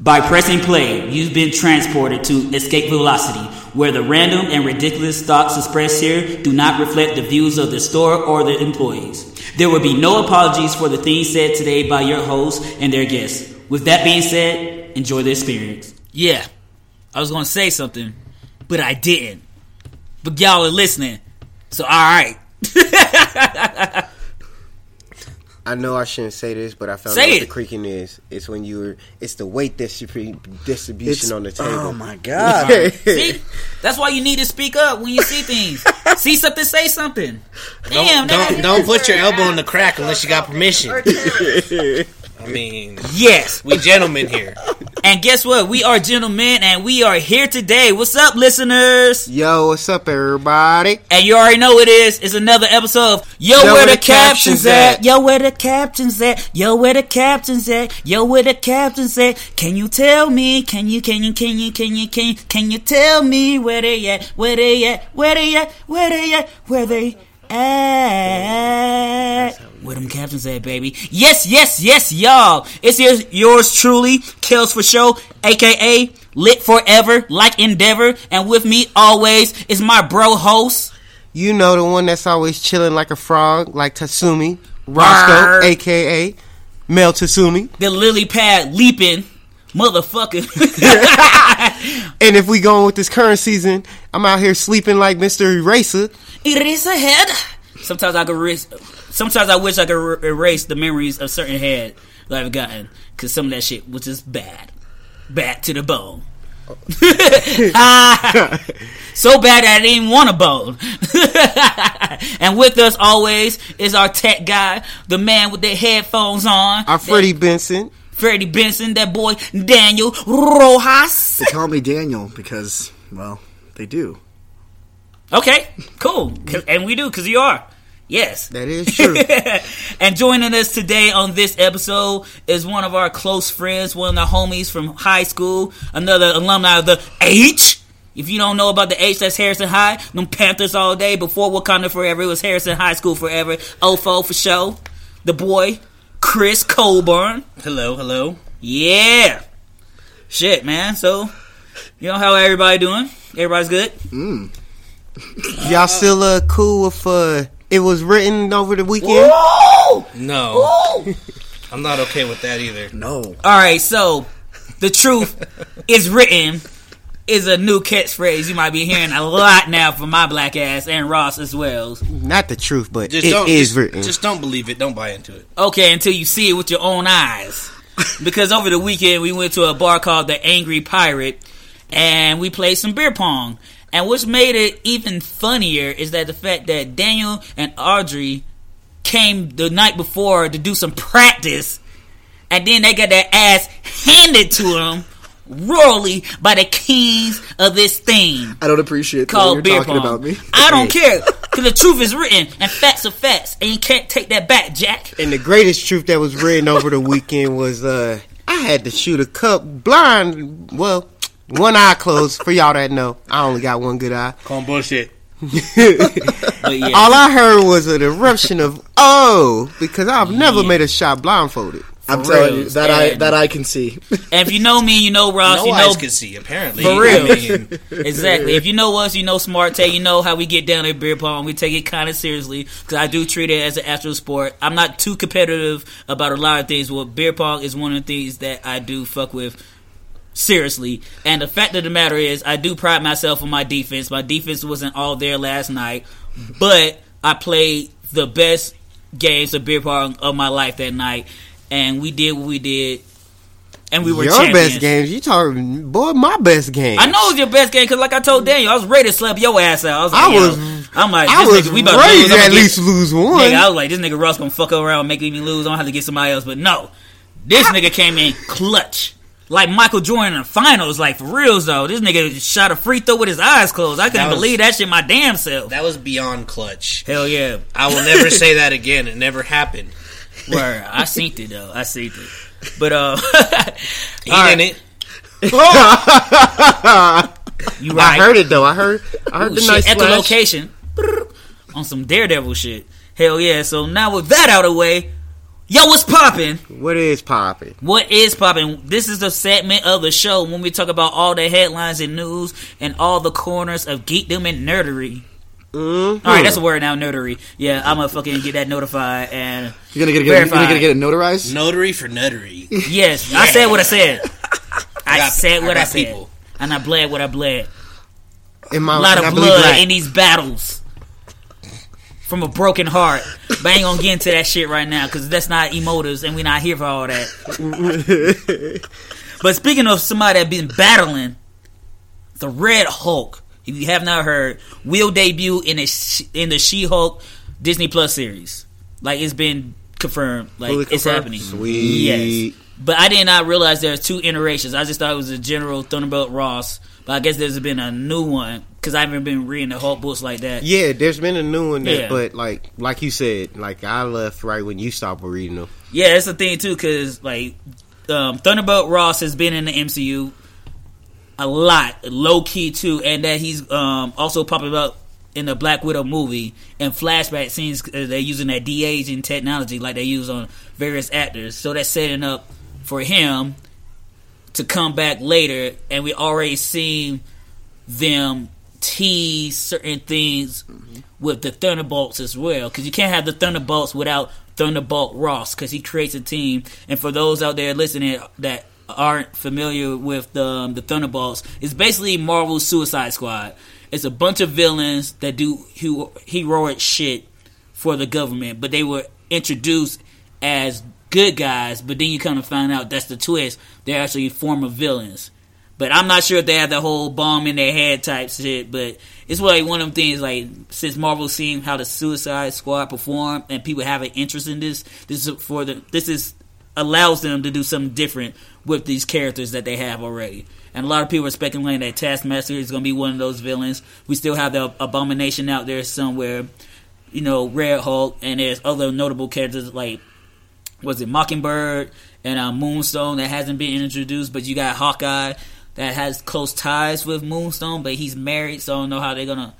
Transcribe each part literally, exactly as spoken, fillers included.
By pressing play, you've been transported to Escape Velocity, where the random and ridiculous thoughts expressed here do not reflect the views of the store or the employees. There will be no apologies for the things said today by your hosts and their guests. With that being said, enjoy the experience. Yeah, I was going to say something, but I didn't. But y'all are listening, so alright. I know I shouldn't say this, but I found say out what it. the creaking is. It's when you were, it's the weight distrib- distribution it's, on the table. Oh my God. Right. See? That's why you need to speak up when you see things. See something, say something. Damn, Don't, don't, don't put your elbow in the crack unless you got permission. I mean, yes. We gentlemen here. And guess what? We are gentlemen, and we are here today. What's up, listeners? Yo, what's up, everybody? And you already know it is. It's another episode of Yo, Yo where the, the captions, captions at? at? Yo, where the captions at? Yo, where the captions at? Yo, where the captions at? Can you tell me? Can you, can you, can you, can you, can you, can you tell me where they at? Where they at? Where they at? Where they at? Where they at? Where them captions at, baby? Yes, yes, yes, y'all. It's yours, yours truly, Kels for Show, a k a. Lit Forever, like Endeavor. And with me always is my bro host. You know, the one that's always chilling like a frog, like Tatsumi. Roscoe, a k a. Mel Tatsumi. The lily pad leaping motherfucker. And if we going with this current season, I'm out here sleeping like Mister Eraser. Eraser head. Sometimes I can risk... Sometimes I wish I could re- erase the memories of certain head that I've gotten, because some of that shit was just bad. Bad to the bone. ah, so bad that I didn't want a bone. And with us always is our tech guy, the man with the headphones on. Our Freddie that, Benson. Freddie Benson, that boy Daniel Rojas. They call me Daniel because, well, they do. Okay, cool. And we do, because you are. Yes. That is true. And joining us today on this episode is one of our close friends, one of the homies from high school, another alumni of the H. If you don't know about the H, that's Harrison High. Them Panthers all day. Before Wakanda Forever, it was Harrison High School Forever. O F O for show. The boy, Chris Colburn. Hello, hello. Yeah. Shit, man. So, you know, how everybody doing? Everybody's good? Mm. Y'all still uh, cool with... Uh, It was written over the weekend. Whoa! No. Whoa! I'm not okay with that either. No. All right, so The Truth Is Written is a new catchphrase you might be hearing a lot now from my black ass and Ross as well. Not the truth, but just it is written. Just don't believe it. Don't buy into it. Okay, until you see it with your own eyes. Because over the weekend, we went to a bar called The Angry Pirate, and we played some beer pong. And what's made it even funnier is that the fact that Daniel and Audrey came the night before to do some practice, and then they got their ass handed to them royally by the kings of this thing. I don't appreciate that you're talking pong. About me. I don't care, because the truth is written, and facts are facts, and you can't take that back, Jack. And the greatest truth that was written over the weekend was, uh, I had to shoot a cup blind, well... One eye closed. For y'all that know, I only got one good eye. Call bullshit. But yeah. All I heard was an eruption of oh, because I've yeah. never made a shot blindfolded. For I'm real. telling you that and I that I can see. And if you know me, you know Ross. No you eyes know, can see. Apparently, for real. I mean, exactly. If you know us, you know Smart Tay. You know how we get down at beer pong. We take it kind of seriously because I do treat it as an actual sport. I'm not too competitive about a lot of things. Well, beer pong is one of the things that I do fuck with. Seriously. And the fact of the matter is, I do pride myself on my defense. My defense wasn't all there last night, but I played the best games of beer pong of my life that night, and we did what we did, and we were your champions. Your best games? You talking, boy, my best game. I know it was your best game, because like I told Daniel, I was ready to slap your ass out. I was like, I was, I'm like, I was nigga, we about ready to, lose. to at least get, lose one. Nigga, I was like, this nigga Ross gonna fuck around and make me lose. I don't have to get somebody else, but no. This I, nigga came in clutch. Like Michael Jordan in the finals, like for reals though. This nigga shot a free throw with his eyes closed. I couldn't that was, believe that shit my damn self. That was beyond clutch. Hell yeah. I will never say that again. It never happened. Word. I seen it though. I seen it. But, uh. he didn't it. Oh. You right. I heard it though. I heard, I heard Ooh, the shit, nice at flash. The location. On some Daredevil shit. Hell yeah. So now with that out of the way, Yo, what's poppin'? What is poppin'? What is poppin'? This is the segment of the show when we talk about all the headlines and news and all the corners of geekdom and nerdery. Mm-hmm. All right, that's a word now, nerdery. Yeah, I'm gonna fucking get that notified and you're gonna get, get, you're gonna get it notarized? Notary for nuttery. Yes, yeah. I said what I said. I, got, I said what I, I said. People. And I bled what I bled. In my, a lot of blood black. In these battles. From a broken heart. But I ain't gonna get into that shit right now, because that's not emotives and we're not here for all that. But speaking of somebody that's been battling, the Red Hulk, if you have not heard, will debut in a, in the She-Hulk Disney Plus series. Like, it's been confirmed. Like, Fully it's confirmed? Happening. Sweet. Yes. But I did not realize there's two iterations. I just thought it was a general Thunderbolt Ross. But I guess there's been a new one, because I haven't been reading the Hulk books like that. Yeah, there's been a new one, that, yeah. But like like you said, like I left right when you stopped reading them. Yeah, that's the thing too, because like um, Thunderbolt Ross has been in the M C U a lot, low key too, and that he's um, also popping up in the Black Widow movie and flashback scenes. They're using that de-aging technology like they use on various actors, so that's setting up for him to come back later, and we already seen them tease certain things mm-hmm. with the Thunderbolts as well, because you can't have the Thunderbolts without Thunderbolt Ross, because he creates a team. And for those out there listening that aren't familiar with the, the Thunderbolts, it's basically Marvel's Suicide Squad. It's a bunch of villains that do heroic shit for the government, but they were introduced as good guys, but then you come to find out that's the twist. They're actually former villains. But I'm not sure if they have the whole bomb in their head type shit, but it's like one of them things, like, since Marvel's seen how the Suicide Squad performed and people have an interest in this, this is for the this is allows them to do something different with these characters that they have already. And a lot of people are speculating that Taskmaster is going to be one of those villains. We still have the Abomination out there somewhere, you know, Red Hulk, and there's other notable characters like was it Mockingbird and uh, Moonstone that hasn't been introduced, but you got Hawkeye that has close ties with Moonstone, but he's married, so I don't know how they're gonna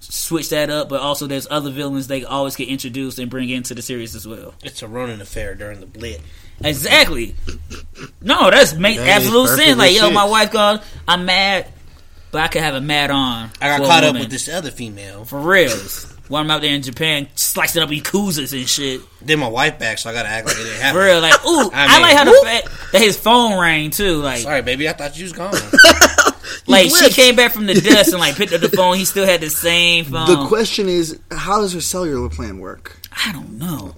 switch that up. But also there's other villains they always get introduced and bring into the series as well. It's a Ronin affair during the Blitz. Exactly. No, that's makes that absolute sense. Like, yo, my wife gone, I'm mad, but I could have a mad on. I got caught up with this other female. For reals. While I'm out there in Japan slicing up Yakuza's and shit. Then my wife back, so I gotta act like it didn't happen. For real, like, ooh, I, mean, I like how whoop. the fact that his phone rang too. Like, sorry, baby, I thought you was gone. Like, she came back from the dust and like picked up the phone. He still had the same phone. The question is, how does her cellular plan work? I don't know.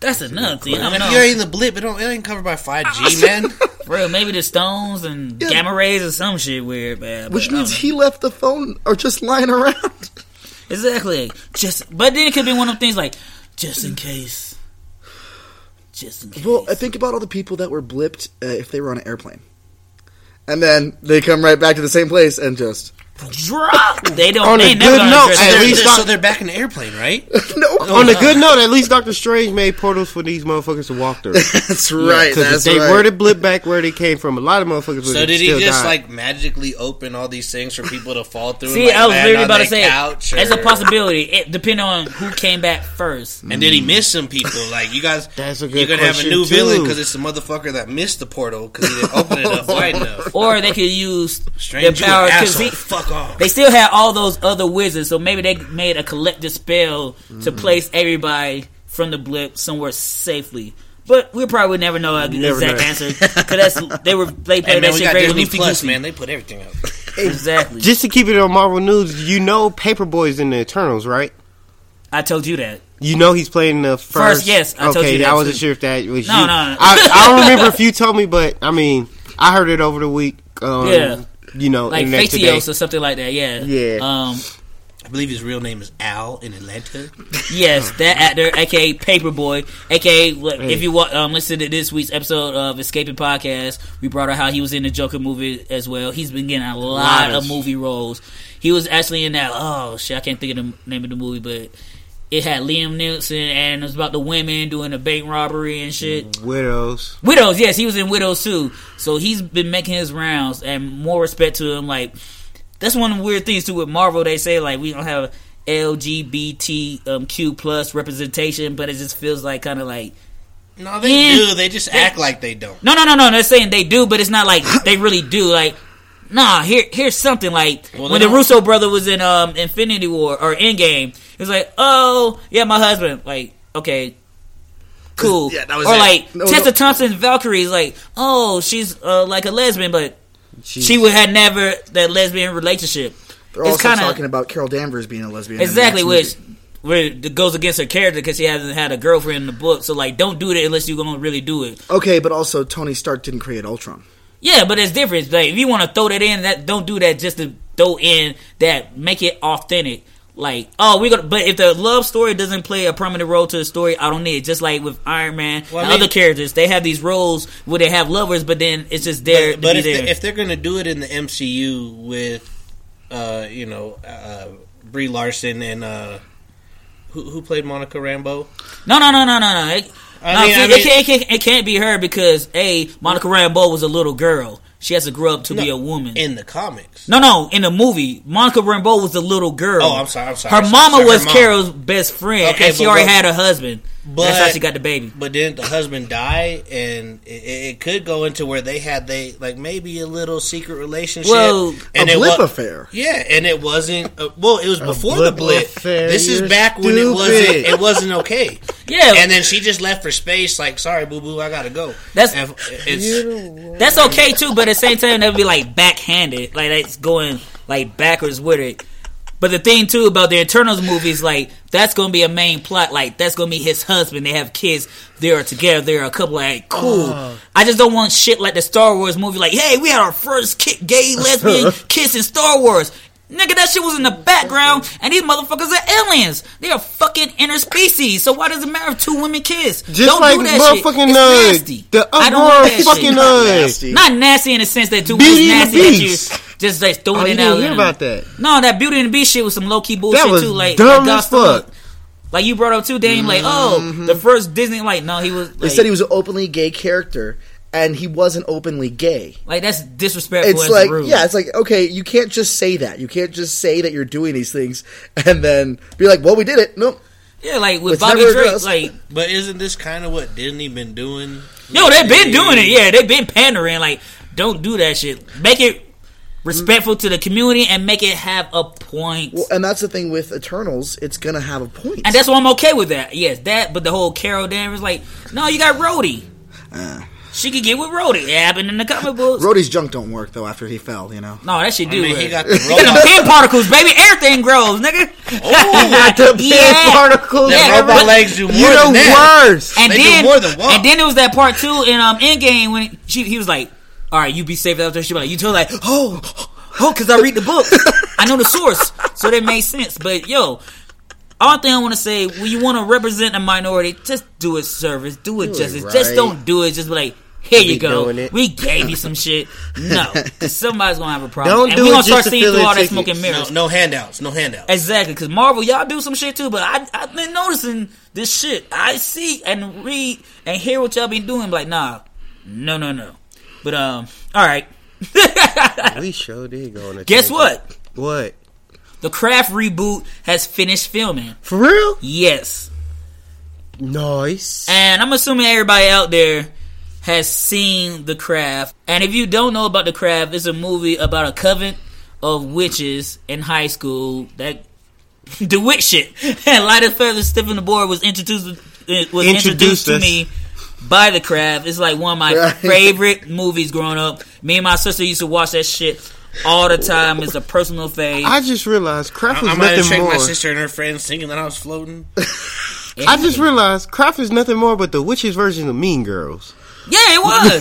That's another thing. I mean, you're in the blip, it, don't, it ain't covered by five G, man. For real, maybe the stones and yeah. gamma rays or some shit weird, man. Which means he left the phone or just lying around. Exactly. Just, but then it could be one of the things like, just in case, just in case. Well, I think about all the people that were blipped uh, if they were on an airplane, and then they come right back to the same place and just drop. They don't. On they a never good note, at least so they're back in the airplane, right? No. Oh, on no. a good note, at least Doctor Strange made portals for these motherfuckers to walk through. That's right. Because yeah, if they right. were to blip back where they came from, a lot of motherfuckers would still die. So did he just die. like magically open all these things for people to fall through? See, and, like, I was literally about to say, couch or... that's a possibility. It depending on who came back first. And mm. did he miss some people? Like, you guys, that's a good you're gonna have a new too. villain because it's the motherfucker that missed the portal because he didn't open it up wide enough. Or they could use Strange their power because he. Off. They still had all those other wizards, so maybe they made a collective spell mm-hmm. to place everybody from the blip somewhere safely. But we'll probably never know the never exact know. answer because that's they were they played hey, that man, shit very loosey goosey. Man, they put everything up exactly. Just to keep it on Marvel News, you know, Paperboy's in the Eternals, right? I told you that. You know he's playing the first. First, yes, I okay, told you that. I wasn't too. sure if that was no, you. No, no. I, I don't remember if you told me, but I mean, I heard it over the week. Um, yeah. You know, like Fatios or something like that. Yeah, yeah. Um, I believe his real name is Al in Atlanta. Yes, that actor, aka Paperboy, aka hey. if you um, listen to this week's episode of Escaping Podcast, we brought out how he was in the Joker movie as well. He's been getting a lot nice. of movie roles. He was actually in that. Oh shit, I can't think of the name of the movie, but it had Liam Neeson and it was about the women doing a bank robbery and shit. Widows. Widows, yes, he was in Widows too. So he's been making his rounds, and more respect to him. Like, that's one of the weird things too with Marvel. They say like we don't have L G B T Q plus representation, but it just feels like kind of like No, they and do. They just they, act like they don't. No, no, no, no. They're saying they do, but it's not like they really do. Like, nah, here, here's something. Like, well, when the Russo brother was in um, Infinity War or Endgame, it was like, oh, yeah, my husband. Like, okay, cool. Yeah, that was or it. Like, no, Tessa no. Thompson's Valkyrie is like, oh, she's uh, like a lesbian, but Jeez. she would have never that lesbian relationship. They're it's also kinda, talking about Carol Danvers being a lesbian. Exactly, which... where it goes against her character because she hasn't had a girlfriend in the book. So, like, don't do that unless you're going to really do it. Okay, but also, Tony Stark didn't create Ultron. Yeah, but it's different. Like, if you want to throw that in, that don't do that just to throw in that. Make it authentic. Like, oh, we're going to... But if the love story doesn't play a prominent role to the story, I don't need it. Just like with Iron Man well, and I mean, other characters. They have these roles where they have lovers, but then it's just there But, but if, there. They, if they're going to do it in the M C U with, uh, you know, uh, Brie Larson and... Uh, Who played Monica Rambeau? No, no, no, no, no, no. It, I mean, no, it, I mean, it, can't, it, can't, it can't be her because, A, Monica Rambeau was a little girl. She has to grow up to no, be a woman. In the comics. No, no, in the movie, Monica Rambeau was a little girl. Oh, I'm sorry, I'm sorry. Her I'm mama sorry, was her mama. Carol's best friend, okay, and she but, already but, had a husband. But, That's how she got the baby. But didn't the husband die? And it, it could go into where they had, they like maybe a little secret relationship. Well, and a it blip was, affair. Yeah, and it wasn't, uh, well, it was a before blip the blip. Affair, this is back stupid. when it wasn't, it wasn't okay. Yeah. And then she just left for space, like, sorry, boo-boo, I gotta go. That's and it's, that's okay, too, but at the same time, they'll be, like, backhanded. Like, it's going, like, backwards with it. But the thing, too, about the Eternals movies, like, that's going to be a main plot. Like, that's going to be his husband. They have kids. They are together. They are a couple. Like, cool. Uh, I just don't want shit like the Star Wars movie. Like, hey, we had our first kid, gay, lesbian kiss in Star Wars. Nigga, that shit was in the background, and these motherfuckers are aliens. They are fucking interspecies, so why does it matter if two women kiss? Just don't like do that motherfucking shit. It's nasty. The I don't like that fucking shit. Not nasty. Not nasty in the sense that two women nasty at you. Just like throwing oh, it out. Hear about that. No, that Beauty and the Beast shit was some low key bullshit that was too. Like dumb like as fuck. Like you brought up too, Dame. Mm-hmm. Like oh, the first Disney. Like no, he was. Like, they said he was an openly gay character, and he wasn't openly gay. Like that's disrespectful. It's like rude. Yeah, it's like okay, you can't just say that. You can't just say that you're doing these things and then be like, well, we did it. Nope. Yeah, like with it's Bobby Drake. Like, but isn't this kind of what Disney been doing? No, like, they've been doing it. Yeah, they've been pandering. Like don't do that shit. Make it respectful to the community and make it have a point. Well, and that's the thing with Eternals, it's gonna have a point. And that's why I'm okay with that. Yes, that, but the whole Carol Danvers, like, no, you got Rhodey. Uh, she could get with Rhodey. It happened in the comic books. Rhodey's junk don't work, though, after he fell, you know? No, that shit do. I mean, he got the the pin particles, baby. Everything grows, nigga. Oh, got the pin yeah. particles. Yeah, yeah, robot legs do more you than that. Worse. And they then, do more than one. And then it was that part two in um, Endgame when she, he was like, all right, you be safe out there. She was like, you told like, oh, oh, because I read the book. I know the source. So that made sense. But, yo, all thing I want to say, when you want to represent a minority, just do it service. Do it do justice. It right. Just don't do it. Just be like, here you go. We gave you some shit. No. Because somebody's going to have a problem. Don't and do we're going to start seeing through all that smoke and mirrors. No, no handouts. No handouts. Exactly. Because Marvel, y'all do some shit too. But I, I've been noticing this shit. I see and read and hear what y'all been doing. Like, nah. No, no, no. But, um, all right. We sure did go on a Guess table. What? What? The Craft reboot has finished filming. For real? Yes. Nice. And I'm assuming everybody out there has seen The Craft. And if you don't know about The Craft, it's a movie about a coven of witches in high school that do witch shit. And Light of Feathers, Stephen the Board was introduced, was introduced, introduced to me. By The Craft. It's like one of my right. favorite movies growing up. Me and my sister used to watch that shit all the time. It's a personal fave. I just realized Craft is nothing more. I might have tricked my sister and her friends thinking that I was floating. Yeah. I just realized Craft is nothing more but the witches version of Mean Girls. Yeah, it was.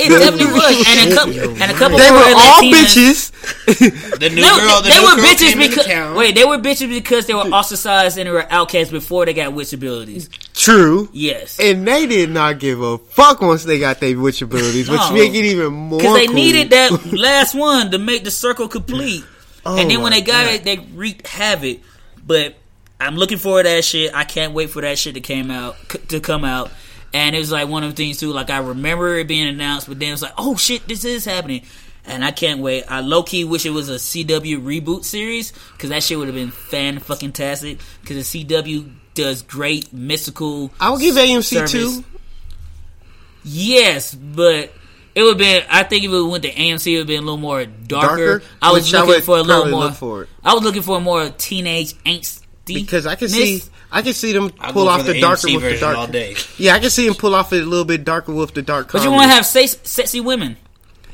It definitely was. And a couple, and a couple they were all Latinas, bitches. The new no, girl, the they new were girl bitches came because town. Wait, they were bitches because they were ostracized and they were outcasts before they got witch abilities. True. Yes. And they did not give a fuck once they got their witch abilities, no. which make it even more. Because they cool. needed that last one to make the circle complete, oh and then when they got God. it, they wreaked havoc. But I'm looking forward to that shit. I can't wait for that shit to came out to come out. And it was like one of the things too, like I remember it being announced, but then it's like, oh shit, this is happening. And I can't wait. I low-key wish it was a C W reboot series, because that shit would have been fan-fucking-tastic, because the C W does great mystical I will give A M C service. too. Yes, but it would have been, I think if it went to A M C, it would have been a little more darker. darker I was looking I for a little more. For I was looking for a more teenage angst. Because I can see, I can see them pull off the, the darker with the dark. All day. Yeah, I can see them pull off it a little bit darker with the dark. But comedy. You want to have se- sexy women.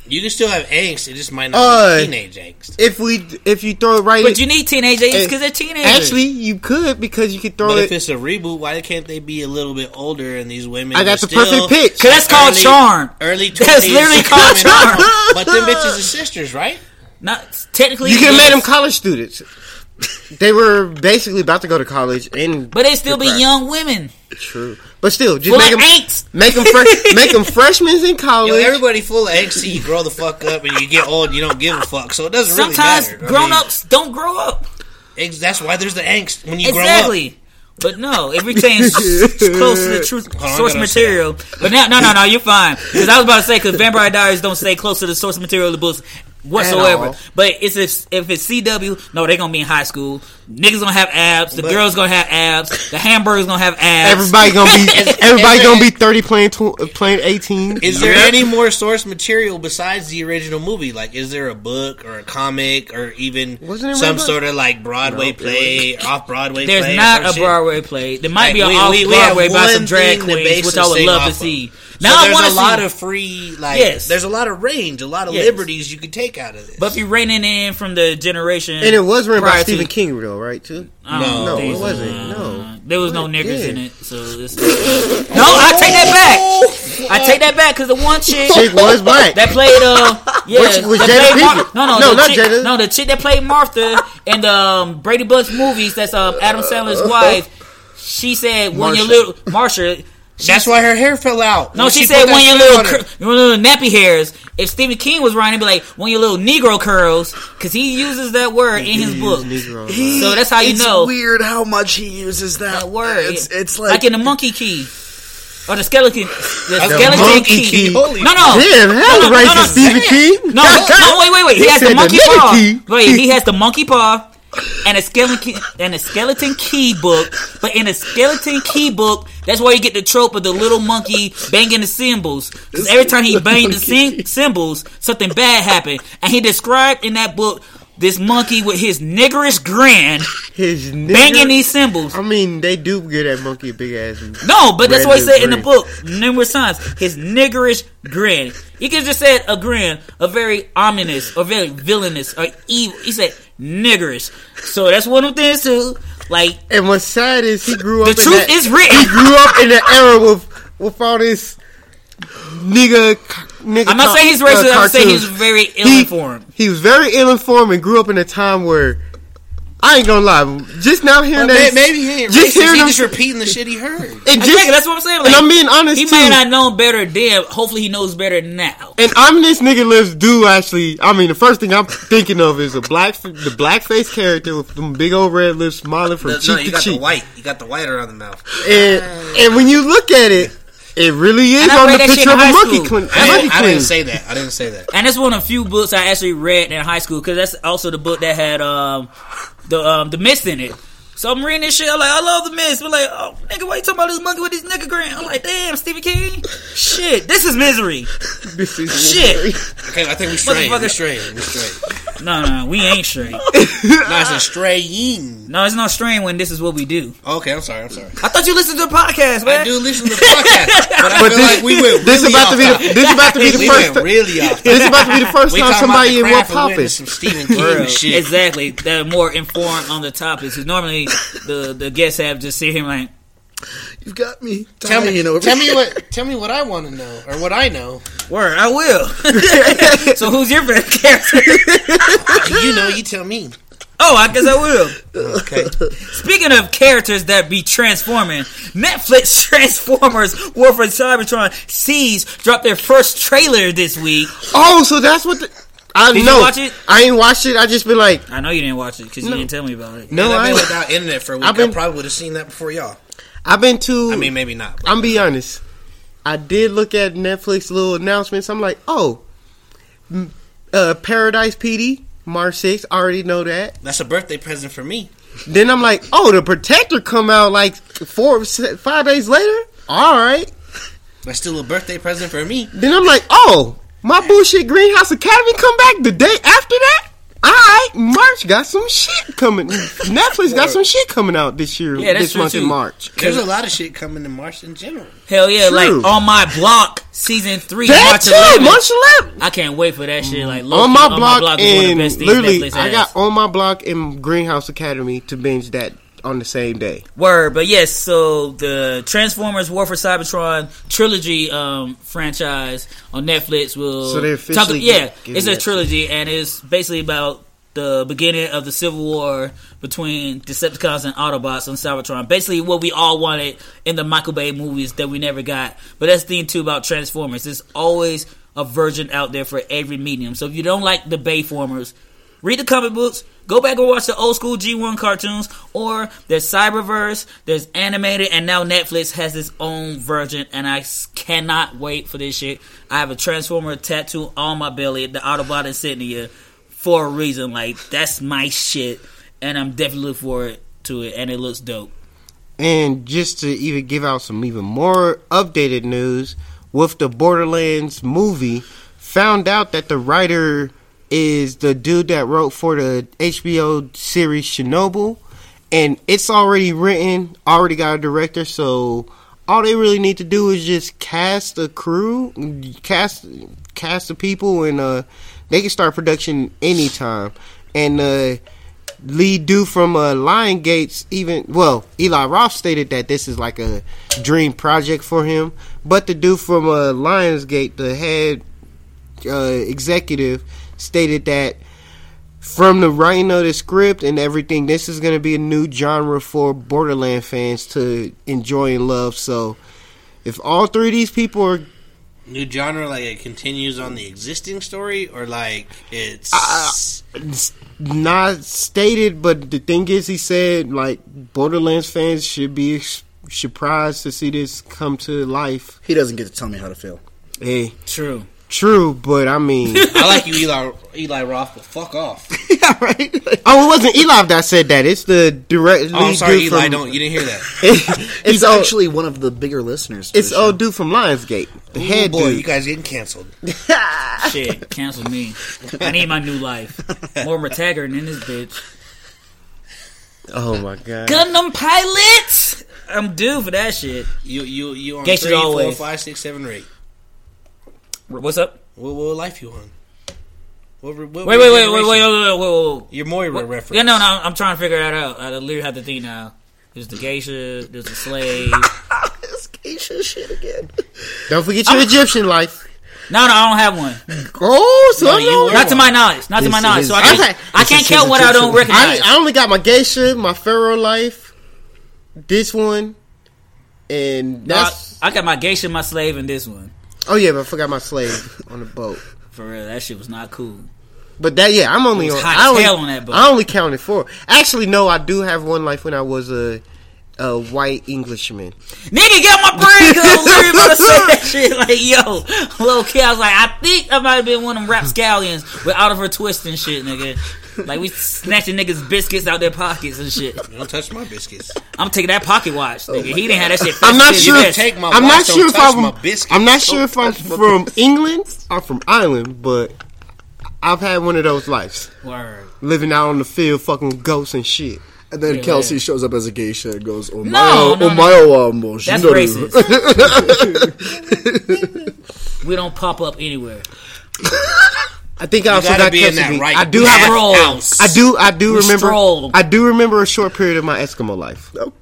You can still have angst. It just might not uh, be teenage angst. If we, if you throw it right, but in, you need teenage angst because they're teenagers. Actually, you could because you could throw but it. If it's a reboot, why can't they be a little bit older and these women? I got the perfect pitch. Because that's called early, charm. Early twenties. That's literally called charm. Out. But them bitches are sisters, right? Not technically. You can let them college students. They were basically about to go to college, and but they still be young women. True, but still, just make them, make them fresh, make them freshmen in college. Yo, everybody full of angst. You grow the fuck up, and you get old, and you don't give a fuck. So it doesn't really matter. Sometimes grown ups don't grow up. That's why there's the angst when you exactly. grow up. But no, everything's close to the truth oh, source material. But now, no, no, no, you're fine. Because I was about to say, because Vampire Diaries don't stay close to the source material of the books whatsoever. But it's if, if it's C W, no, they're going to be in high school. Niggas going to have abs. The but, girls going to have abs. The hamburger's going to have abs. Everybody going to be is, everybody is there, gonna be thirty playing, tw- playing eighteen. Is there any more source material besides the original movie? Like, is there a book or a comic or even some sort of like Broadway no, play, like, off-Broadway there's play? There's not a shit. Broadway play. There might like, be an off-Broadway by some drag queens, which I would love to see. Now so there's I a see lot of free, like, yes. there's a lot of range, a lot of yes. liberties you can take out of this. But if you're reining in from the generation, and it was written by Stephen King, real right? Too no, no, it wasn't. Uh, no, there was what? no niggers yeah. in it. So it's no, I take that back. I take that back because the one chick, chick was black that played uh yeah Which, was played Mar- no no no the not chick, Jada. no the chick that played Martha in the um, Brady Bunch movies. That's um, Adam Sandler's wife. She said, "When your little Marsha." That's why her hair fell out. No, she, she said when your little cur- your little nappy hairs. If Stephen King was writing, it'd be like when your little Negro curls, because he uses that word in his book. Negro, he, so that's how you it's know. It's weird how much he uses that, that word. It's, it's like, like in the Monkey Key or the Skeleton, the the Skeleton Key. key. No, no, damn, that was right to Stephen King. No, no, wait, wait, wait. He, he has the monkey the paw. Key. Wait, he has the monkey paw. And a skeleton, and a Skeleton Key book, but in a Skeleton Key book, that's where you get the trope of the little monkey banging the cymbals. Because every time he banged the cymbals, something bad happened. And he described in that book this monkey with his niggerish grin, his nigger- banging these cymbals. I mean, they do get that monkey a big ass. No, but that's what he said grin. in the book numerous times. His niggerish grin. You could just said a grin, a very ominous, or very villainous, or evil. He said. Niggerish. So that's one of the things too. Like, and what's sad is he grew up. The in truth that, is written. He grew up in the era with with all this nigga. nigga I'm not com- saying he's racist. Uh, I'm saying he's very ill-informed. He, he was very ill-informed and grew up in a time where I ain't gonna lie. Just now hearing well, that, maybe he ain't just hearing he just repeating the shit he heard. And just, exactly, that's what I'm saying. Like, and I'm being honest. He too. may not know better then. Hopefully, he knows better now. And I'm this nigga lives do actually. I mean, the first thing I'm thinking of is a black, the blackface character with them big old red lips smiling from no, cheek no, you to got cheek. The white, you got the white around the mouth. And and when you look at it, it really is on the picture of a monkey. Clean, I, monkey didn't, I didn't say that. I didn't say that. And that's one of the few books I actually read in high school because that's also the book that had um. The um the mist in it. So I'm reading this shit. I'm like, I love the mist. But like, oh nigga, why you talking about this monkey with this nigga grin? I'm like, damn, Stephen King. Shit, this is misery. This is shit. Misery. Okay, I think we straight. We're straight. We're straight. No, no, no, we ain't straight. No, it's a straying. No, it's not straying when this is what we do. Okay, I'm sorry. I'm sorry. I thought you listened to the podcast, man. I do listen to the podcast, but I but feel this, like we went. This really about off to be. The, this about to be the we first. Went really off. This about to be the first we time somebody in one topic. Some Stephen King shit. Exactly. They're more informed on the topics. Because normally. The the guests have just sit here like, you've got me. Tell me, you know, tell me what, tell me what I want to know or what I know. Word, I will. So who's your favorite character? You know, you tell me. Oh, I guess I will. Okay. Speaking of characters that be transforming, Netflix Transformers War for Cybertron Seas dropped their first trailer this week. Oh, so that's what. the... I Did know. You watch it? I ain't watched it. I just been like, I know you didn't watch it because no. you didn't tell me about it. No, Man, I've been I, without internet for a week. I've been, I probably would have seen that before y'all. I've been too. I mean, maybe not. I'm be honest. I did look at Netflix little announcements. I'm like, oh, uh, Paradise P D, March sixth. I already know that. That's a birthday present for me. Then I'm like, oh, The Protector come out like four, five days later. All right. That's still a birthday present for me. Then I'm like, oh, my bullshit Greenhouse Academy come back the day after that? Alright, March got some shit coming. Netflix got some shit coming out this year. Yeah, that's this true month too. In March. There's a lot of shit coming in March in general. Hell yeah, true. Like On My Block season three, that March eleventh. March eleventh. I can't wait for that shit. Like low on, my on my block, and one of the literally, Netflix I got On My Block and Greenhouse Academy to binge that on the same day. Word, but yes, so the Transformers War for Cybertron trilogy um, franchise on Netflix will So they're officially talk, yeah, it's a trilogy and it's basically about the beginning of the Civil War between Decepticons and Autobots on Cybertron. Basically what we all wanted in the Michael Bay movies that we never got. But that's the thing too about Transformers. There's always a version out there for every medium. So if you don't like the Bayformers, read the comic books, go back and watch the old school G one cartoons, or there's Cyberverse, there's animated, and now Netflix has its own version, and I cannot wait for this shit. I have a Transformer tattoo on my belly, the Autobot insignia, for a reason. Like, that's my shit, and I'm definitely looking forward to it, and it looks dope. And just to even give out some even more updated news, with the Borderlands movie, found out that the writer is the dude that wrote for the H B O series Chernobyl, and it's already written, already got a director, so all they really need to do is just cast a crew, cast cast the people, and uh, they can start production anytime. And uh, lead dude from uh, Lionsgate's even, well, Eli Roth stated that this is like a dream project for him, but the dude from uh, Lionsgate, the head uh, executive, stated that from the writing of the script and everything, this is going to be a new genre for Borderlands fans to enjoy and love. So, if all three of these people are... New genre, like it continues on the existing story? Or like it's... Uh, it's not stated, but the thing is, he said, like, Borderlands fans should be surprised to see this come to life. He doesn't get to tell me how to feel. Hey. True. True, but I mean... I like you, Eli Eli Roth, but fuck off. Yeah, right? Like, oh, it wasn't Eli that said that. It's the direct... Oh, I'm sorry, Eli, from, don't, you didn't hear that. It's he's actually old, one of the bigger listeners. It's old dude from Lionsgate. The Ooh, head boy, dude. You guys getting canceled. Shit, cancel me. I need my new life. More McTaggart in this bitch. Oh, my God. Gundam pilots! I'm due for that shit. You, you, you on Gates three, always. four, five, six, seven, or eight. What's up? What, what life you on? What, what wait, wait, wait, wait, wait, wait, wait, wait, wait. Your Moira what, reference. Yeah, no, no, I'm trying to figure that out. I literally have the thing now. There's the geisha, there's the slave. This geisha shit again. Don't forget your I'm, Egyptian life. No, no, I don't have one. Oh, so no, you not to my knowledge. Not this to my knowledge. Is, so I can't, like, I can't count what Egyptian I don't recognize. I, I only got my geisha, my pharaoh life, this one, and that's... No, I, I got my geisha, my slave, and this one. Oh yeah, but I forgot my slave on the boat. For real, that shit was not cool. But that yeah, I'm only it was on. Hot I only, hell on that boat. I only counted four. Actually, no, I do have one life when I was a, a white Englishman. Nigga, get my brain go. Literally about to say that shit. Like yo, low key, I was like, I think I might have been one of them rapscallions with Oliver Twist and shit, nigga. Like we snatching niggas' biscuits out their pockets and shit. Don't touch my biscuits. I'm taking that pocket watch, nigga. Oh he didn't God. Have that shit. I'm not sure. If, take my I'm watch, not sure if I'm. I'm not sure if I'm from England or from Ireland, but I've had one of those lives. Word. Living out on the field, fucking ghosts and shit. And then yeah, Kelsey yeah. shows up as a geisha and goes, "Oh my, no, no, oh my, oh my." That's racist. We don't pop up anywhere. I think I you also got be in that right I do have house. I do I do We're remember strolled. I do remember a short period of my Eskimo life. Nope.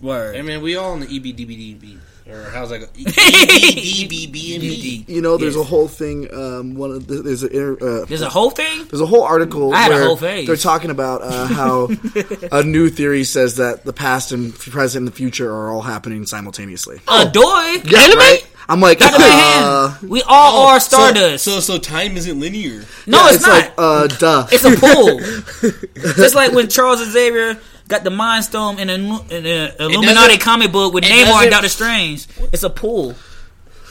Word. I mean, we all in the E B D B D B. Or how's that go? E B D B D B. You know, there's yes. a whole thing um, one of the, there's a uh, There's a whole thing? There's a whole article I had where a whole phase. They're talking about uh, how a new theory says that the past and present and the future are all happening simultaneously. Oh. Adoy? Yeah, anime? Right? I'm like, uh, we all oh, are Stardust. So, so, so time isn't linear. No, yeah, it's, it's not. Like, uh, duh. It's a pool. Just like when Charles Xavier got the Moonstone in an Illuminati comic book with Namor and Doctor Strange. It's a pool.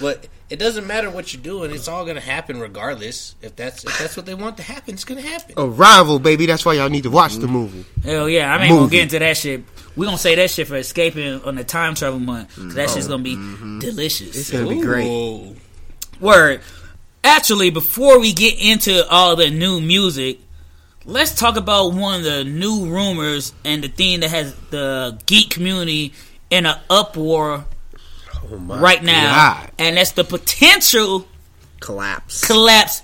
But It doesn't matter what you're doing; it's all gonna happen regardless. If that's if that's what they want to happen, it's gonna happen. Arrival, baby. That's why y'all need to watch the movie. Hell yeah! I ain't movie. gonna get into that shit. We gonna say that shit for Escaping on the Time Travel Month. So that oh, shit's gonna be mm-hmm. delicious. It's gonna Ooh. be great. Word. Actually, before we get into all the new music, let's talk about one of the new rumors and the thing that has the geek community in an uproar. Oh my right now, God. And that's the potential collapse collapse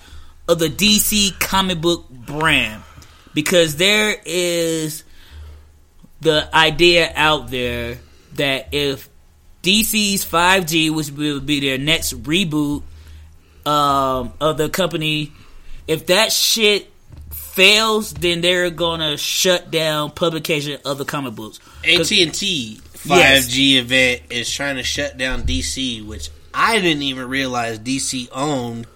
of the D C comic book brand, because there is the idea out there that if D C's five G, which will be their next reboot um, of the company, if that shit fails, then they're gonna shut down publication of the comic books. A T and T five G yes. event is trying to shut down D C, which I didn't even realize D C owned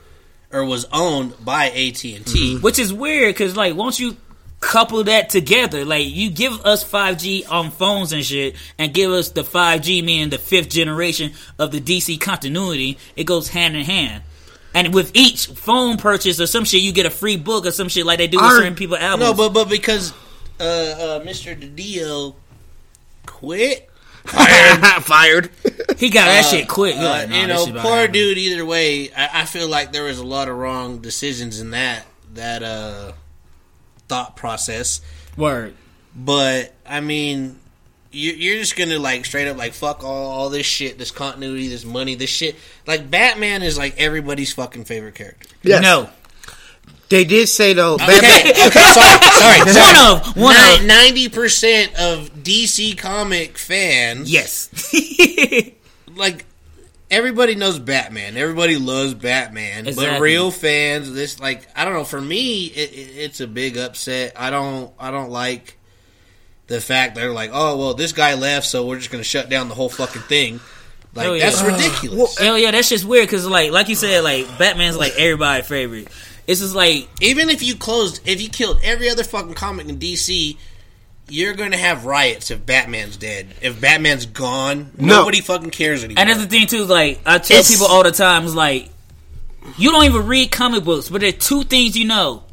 or was owned by A T and T. Mm-hmm. Which is weird, because like, once you couple that together, like, you give us five G on phones and shit, and give us the five G meaning the fifth generation of the D C continuity, it goes hand in hand. And with each phone purchase or some shit, you get a free book or some shit like they do with Our, certain people's albums. No, but but because uh, uh, Mister DiDio quit. Fired. Fired. He got that uh, shit quick. Uh, like, nah, you know, poor dude. Either way, I, I feel like there was a lot of wrong decisions in that that uh, thought process. Word. But I mean, you, you're just gonna like straight up like fuck all, all this shit, this continuity, this money, this shit. Like, Batman is like everybody's fucking favorite character. Yeah. No. They did say though. Okay, Batman, okay, sorry, sorry. sorry. One of one Nin- ninety percent of D C comic fans. Yes, like everybody knows Batman. Everybody loves Batman. Exactly. But real fans, this like I don't know. For me, it, it, it's a big upset. I don't. I don't like the fact they're like, oh well, this guy left, so we're just gonna shut down the whole fucking thing. Like hell yeah. That's ridiculous. Well, hell yeah, that's just weird. Because like, like you said, like Batman's like everybody's favorite. It's just like, even if you closed, if you killed every other fucking comic in D C, you're going to have riots if Batman's dead. If Batman's gone, no. nobody fucking cares anymore. And that's the thing too, like, I tell it's, people all the time, it's like, you don't even read comic books, but there are two things you know.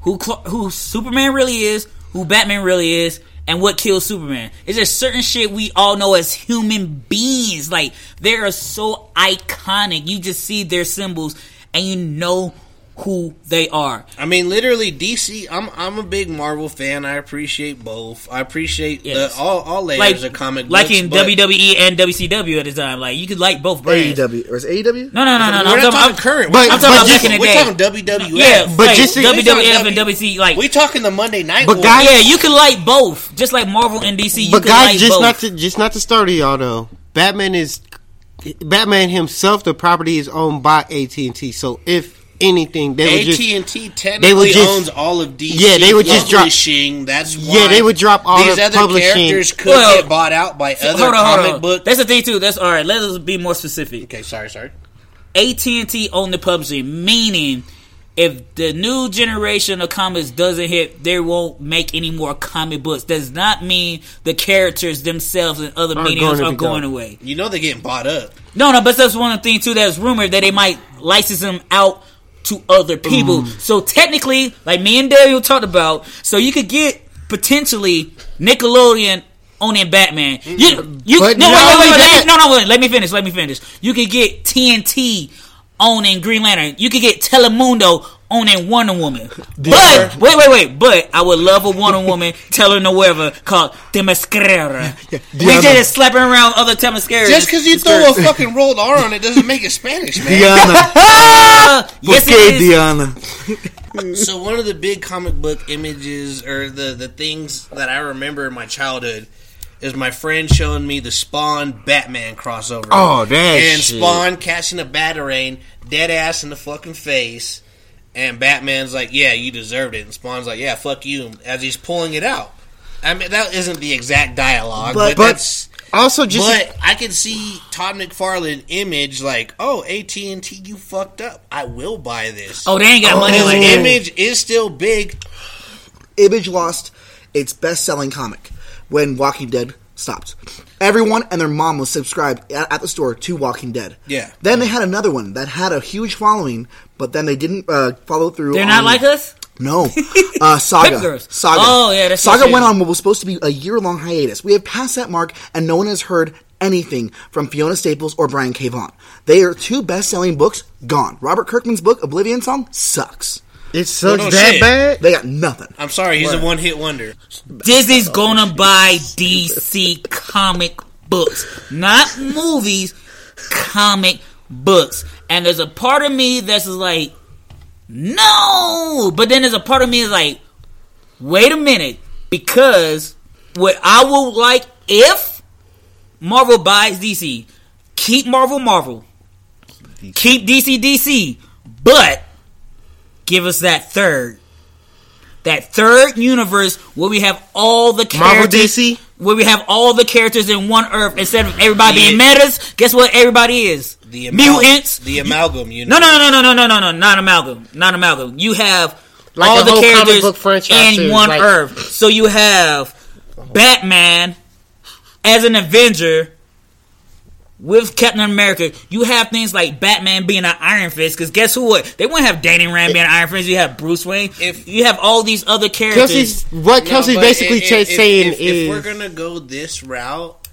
Who who Superman really is, who Batman really is, and what kills Superman. It's just certain shit we all know as human beings. Like, they are so iconic. You just see their symbols, and you know who they are. I mean, literally, D C. I'm I'm a big Marvel fan. I appreciate both. I appreciate yes. the, all all layers like, of comic like books. Like in W W E and W C W at the time. Like, you could like both brands. A E W or is A E W? No, no, no, no. no we're I'm not talking, talking current. But, I'm talking about back in the day. We're talking W W F. No, yeah, but like, just W W F and W C. Like, we're talking the Monday Night War. Guys, yeah, you could like both, just like Marvel and D C. You but could guys, like just both. not to just not to start of y'all though. Batman is Batman himself. The property is owned by A T and T. So if anything, they A T and T would just, technically they just, owns all of D C. Yeah, they would just drop. That's why yeah, they would drop all these the other publishing. characters could well, get bought out by other hold on, comic hold on. books. That's the thing too. That's all right. Let us be more specific. Okay, sorry, sorry. A T and T owned the publishing, meaning if the new generation of comics doesn't hit, they won't make any more comic books. Does not mean the characters themselves and other Aren't mediums going are going done. away. You know they're getting bought up. No, no, but that's one of the things too. That's rumored that they might license them out to other people. Mm. So technically, like me and Daniel talked about, so you could get potentially Nickelodeon owning Batman. You, you no, wait, no, wait, wait, wait, no, no, wait, let me finish, let me finish. You could get T N T owning Green Lantern. You could get Telemundo owning Wonder Woman. Yeah. But, wait, wait, wait, but I would love a Wonder Woman telenovela called Temescara. Yeah. We yeah. just slapping around other Temescaras. Just because you throw a fucking rolled R on it doesn't make it Spanish, man. Diana. Uh, yes, okay, Deanna. So one of the big comic book images or the, the things that I remember in my childhood is my friend showing me the Spawn Batman crossover. Oh, that and shit. And Spawn catching a Batarang, dead ass in the fucking face, and Batman's like, yeah, you deserved it. And Spawn's like, yeah, fuck you, as he's pulling it out. I mean, that isn't the exact dialogue, but, but, but that's... Also, just but I can see Todd McFarlane image like, oh, A T and T, you fucked up. I will buy this. Oh, they ain't got oh, money. Like, Image is still big. Image lost its best-selling comic when Walking Dead stopped. Everyone and their mom was subscribed at, at the store to Walking Dead. Yeah. Then they had another one that had a huge following, but then they didn't uh, follow through. They're on, not like us? No. Uh, Saga. Saga. Oh, yeah. That's Saga went on what was supposed to be a year-long hiatus. We have passed that mark, and no one has heard anything from Fiona Staples or Brian K. Vaughan. They are two best-selling books gone. Robert Kirkman's book, Oblivion Song, sucks. It sucks no, no, that shit. bad? They got nothing. I'm sorry, he's Word. a one-hit wonder. Disney's oh, gonna geez. buy D C comic books. Not movies, comic books. And there's a part of me that's like, no! But then there's a part of me that's like, wait a minute. Because what I would like if Marvel buys D C, keep Marvel Marvel. D C. Keep D C D C. But give us that third. That third universe where we have all the characters. Marvel D C? Where we have all the characters in one Earth instead of everybody yeah. being metas. Guess what everybody is? The amalg- Mutants. The amalgam universe. No, no, no, no, no, no, no, no. Not amalgam. Not amalgam. You have like all the, the characters in series, one like- Earth. So you have Batman as an Avenger. With Captain America, you have things like Batman being an Iron Fist, because guess who would? They wouldn't have Danny Rand being an Iron Fist, you have Bruce Wayne, if, you have all these other characters. Kelsey's, what Kelsey's no, basically if, if, saying if, if, is... If we're going to go this route,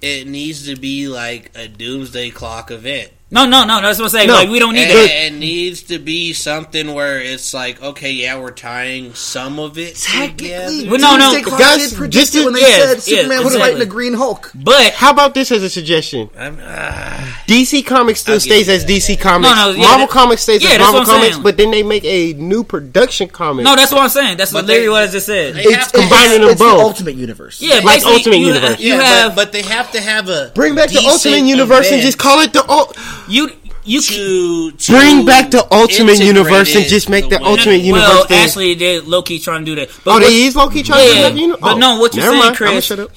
it needs to be like a Doomsday Clock event. No, no, no, that's what I'm saying. No. Like, we don't need that. It needs to be something where it's like, okay, yeah, we're tying some of it technically. Well, no, no, guys, predicted when they yeah, said Superman yeah, was exactly. fighting the Green Hulk. But how about this as a suggestion? Uh, D C Comics still stays as D C Comics. No, no, yeah, Marvel that, Comics stays yeah, as Marvel Comics, saying. But then they make a new production comic. No, that's what I'm saying. That's but literally they, what I just said. It's, it's combining it's, them it's both. It's the Ultimate Universe. Yeah, like Ultimate you, Universe. You have, but they have to have a bring back the Ultimate Universe and just call it the Ultimate. You you to, to bring back the Ultimate Universe and just make the, the Ultimate Universe. Well, thing. Actually, they're low key trying to do that. But oh, what, they is low key trying yeah, to do that. You know? But oh, no, what you're saying, mind. Chris? Shut up.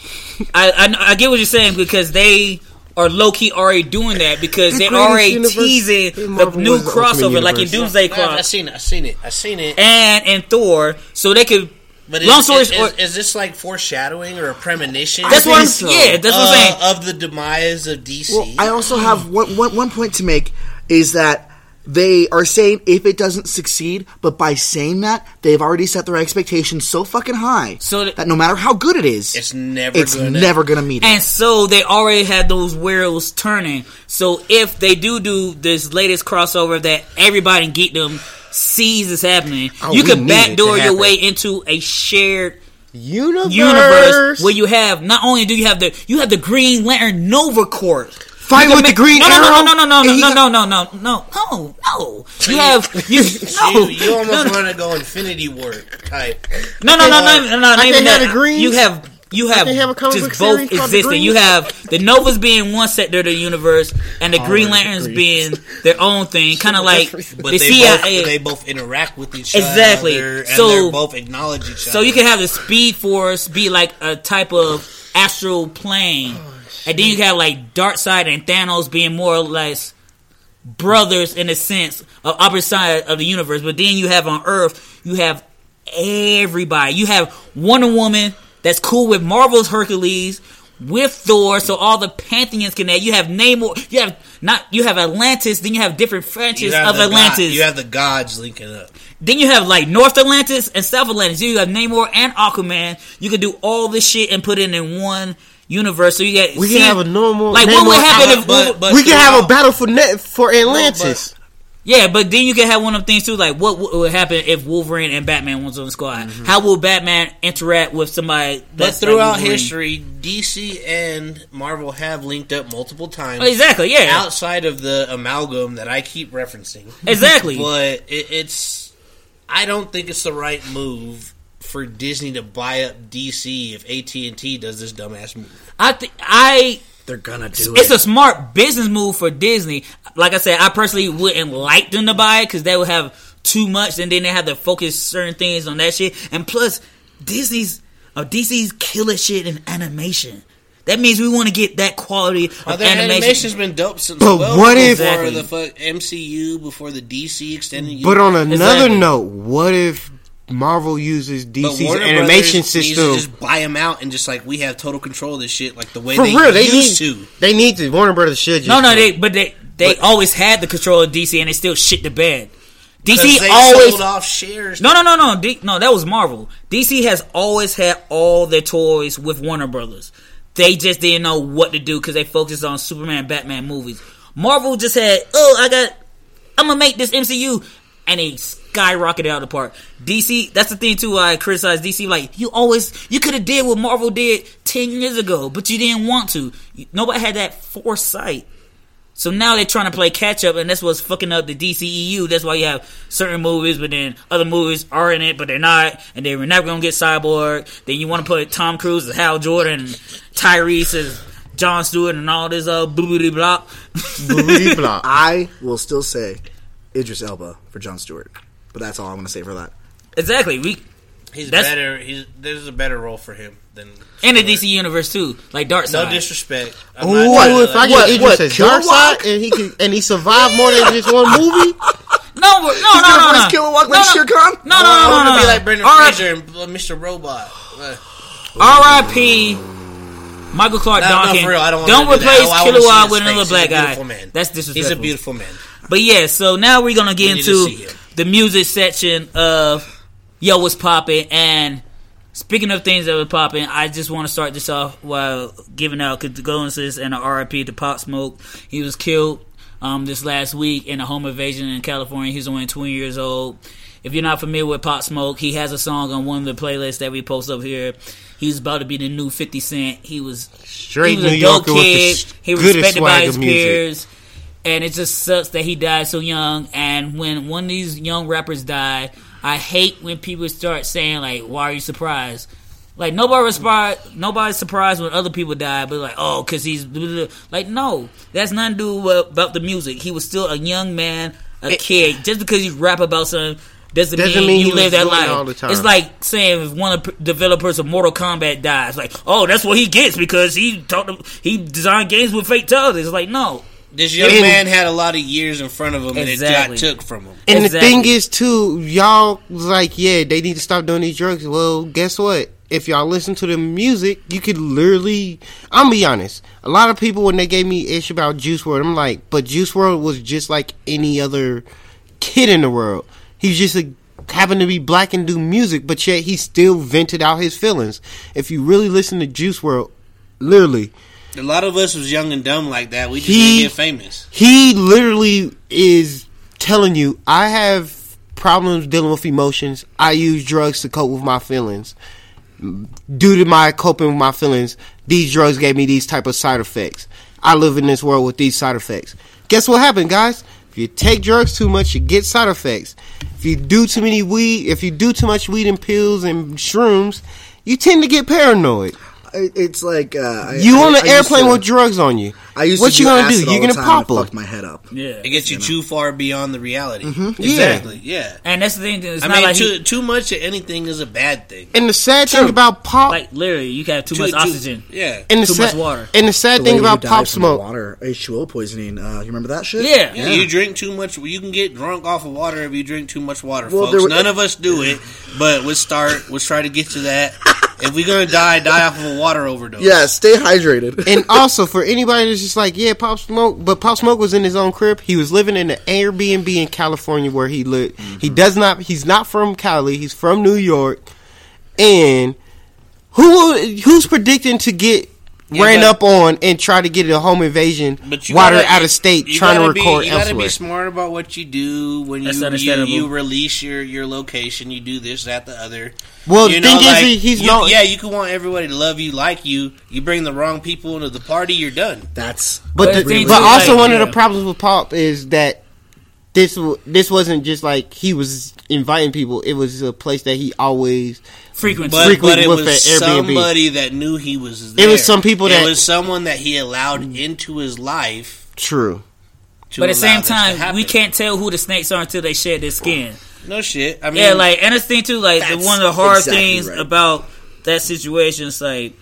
I, I I get what you're saying because they are low key already doing that because the they're already universe, teasing the new crossover, like in Doomsday Clock. I seen it. I seen it. I seen it. And in Thor, so they could. But Long is, story is, is, is this like foreshadowing or a premonition? That's what I'm so. Yeah, that's uh, what I'm saying. Of the demise of D C. Well, I also have one, one, one point to make is that they are saying if it doesn't succeed, but by saying that, they've already set their expectations so fucking high so th- that no matter how good it is, it's never it's gonna, never gonna meet it. And so they already had those wheels turning. So if they do do this latest crossover that everybody in geekdom sees is happening. Oh, you can backdoor your way into a shared universe. universe where you have not only do you have the you have the Green Lantern Nova Corps fighting with make, the Green no, Arrow. No no no no no no no no no no no no. You have you no, you, you almost no, want to go Infinity War type. No no no no no. no I even that green. You have you have, have just both existing. You have the Novas being one sector of the universe, and the oh, Green Lanterns the being their own thing, kind of like but the they C I A. Both, they both interact with each exactly. other, exactly. So they both acknowledge each so other. So you can have the Speed Force be like a type of astral plane, oh, and then you can have like Darkseid and Thanos being more or less brothers in a sense of opposite side of the universe. But then you have on Earth, you have everybody. You have Wonder Woman. That's cool with Marvel's Hercules, with Thor, so all the pantheons can add. You have Namor, you have not, you have Atlantis, then you have different franchises of Atlantis. God, you have the gods linking up. Then you have like North Atlantis and South Atlantis. You have Namor and Aquaman. You can do all this shit and put it in one universe. So you get we can see, have a normal like Namor, what would happen I, if but, we, but we can have all, a battle for net for Atlantis. But, yeah, but then you can have one of them things too, like what would happen if Wolverine and Batman was on the squad? Mm-hmm. How will Batman interact with somebody? That's but throughout like history, D C and Marvel have linked up multiple times. Exactly, yeah. Outside of the amalgam that I keep referencing. Exactly. But it, it's, I don't think it's the right move for Disney to buy up D C if A T and T does this dumbass move. I think, I... They're gonna do it. It's a smart business move for Disney. Like I said, I personally wouldn't like them to buy it because they would have too much, and then they have to focus certain things on that shit. And plus, Disney's or D C's killer shit in animation. That means we want to get that quality of oh, their animation. Animation's been dope since but well what if, before exactly. the M C U, before the D C extended. But on another exactly. note, what if Marvel uses D C's animation system. Needs to just buy them out and just like we have total control of this shit, like the way for they real, they used need, to. They need to. Warner Brothers should. Just no, no, they but they they but, always had the control of D C, and they still shit the bed. D C they always sold off shares. No, no, no, no, D, no. That was Marvel. D C has always had all their toys with Warner Brothers. They just didn't know what to do because they focused on Superman, Batman movies. Marvel just had, oh, I got, I'm gonna make this M C U, and they skyrocketed out of the park. D C, that's the thing too. I criticize D C. Like you always, you could have did what Marvel did ten years ago, but you didn't want to. Nobody had that foresight. So now they're trying to play catch up, and that's what's fucking up the D C E U. That's why you have certain movies, but then other movies are in it, but they're not, and they're never going to get Cyborg. Then you want to put Tom Cruise as Hal Jordan, and Tyrese as Jon Stewart, and all this uh, booty blah. Booty blah. I will still say Idris Elba for Jon Stewart, but that's all I'm going to say for that. Exactly. We. He's better. He's, there's a better role for him than in the D C universe too. Like Darkseid. No disrespect. I'm Ooh, what if I get Idris as Darkseid and he can and he survived more than just one movie? No, no, He's no, no, no. Kilowog like Shere Khan. No, no, no, no, no. no. Be like Brendan Fraser and Mister Robot. R I P. Michael Clark Duncan. Don't replace Kilowog with another black guy. That's disrespectful. He's a beautiful man. But yeah, so now we're gonna get into the music section of. Yo, what's poppin'? And speaking of things that were poppin', I just want to start this off while giving out condolences and an R I P to Pop Smoke. He was killed um, this last week in a home invasion in California. He's only twenty years old. If you're not familiar with Pop Smoke, he has a song on one of the playlists that we post up here. He's about to be the new fifty Cent. He was straight he was New a dope Yorker kid. With the he was respected by his peers. And it just sucks that he died so young. And when one of these young rappers died, I hate when people start saying, like, why are you surprised? Like, nobody resp- nobody's surprised when other people die, but like, oh, because he's... Blah, blah. Like, no, that's nothing to do with, about the music. He was still a young man, a it, kid. Just because you rap about something doesn't, doesn't mean, mean you live that life. All the time. It's like saying if one of the developers of Mortal Kombat dies, like, oh, that's what he gets because he talked, he designed games with fatalities. It's like, no. This young and, man had a lot of years in front of him, exactly. And it got took from him. And exactly. The thing is, too, y'all was like, yeah, they need to stop doing these drugs. Well, guess what? If y'all listen to the music, you could literally... I'm going to be honest. A lot of people, when they gave me ish about Juice world, I'm like, but Juice world was just like any other kid in the world. He just a, happened to be black and do music, but yet he still vented out his feelings. If you really listen to Juice world, literally... A lot of us was young and dumb like that. We just didn't get famous. He literally is telling you, I have problems dealing with emotions. I use drugs to cope with my feelings. Due to my coping with my feelings, these drugs gave me these type of side effects. I live in this world with these side effects. Guess what happened, guys? If you take drugs too much, you get side effects. If you do too many weed, if you do too much weed and pills and shrooms, you tend to get paranoid. It's like uh, you I, on an airplane to, with drugs on you. I used what to you gonna do? You're gonna pop up. My head up. Yeah, it gets you, you know? Too far beyond the reality. Mm-hmm. Exactly. Yeah. yeah, and that's the thing. It's I not mean, like too, he, too much of anything is a bad thing. And the sad True. thing about pop, like literally, you have too, too much too, oxygen. Yeah, and the too sa- much water. And the sad the thing about pop smoke, water H two O poisoning. Uh, you remember that shit? Yeah. Yeah. yeah, you drink too much. You can get drunk off of water if you drink too much water, well, folks. None of us do it, but let's start. Let's try to get to that. If we're going to die, die off of a water overdose. Yeah, stay hydrated. And also, for anybody that's just like, yeah, Pop Smoke, but Pop Smoke was in his own crib. He was living in an Airbnb in California where he lived. Mm-hmm. He does not, he's not from Cali. He's from New York. And who who's predicting to get yeah, ran up on and try to get a home invasion while they're out of state trying to record be, you elsewhere? You got to be smart about what you do when you, you you release your, your location. You do this, that, the other. Well, you the know, thing like, is, he's you, not... Yeah, you can want everybody to love you, like you. You bring the wrong people into the party, you're done. That's... But, but, the, but also like, one yeah. of the problems with Pop is that this this wasn't just like he was inviting people. It was a place that he always... Frequent, but, frequent but it was Airbnb. Somebody that knew he was there. It was some people that... It was someone that he allowed into his life. True. But at the same time, we can't tell who the snakes are until they shed their skin. No shit. I mean, yeah, like, and it's thing too, like, the, one of the hard exactly things right. about that situation is, like,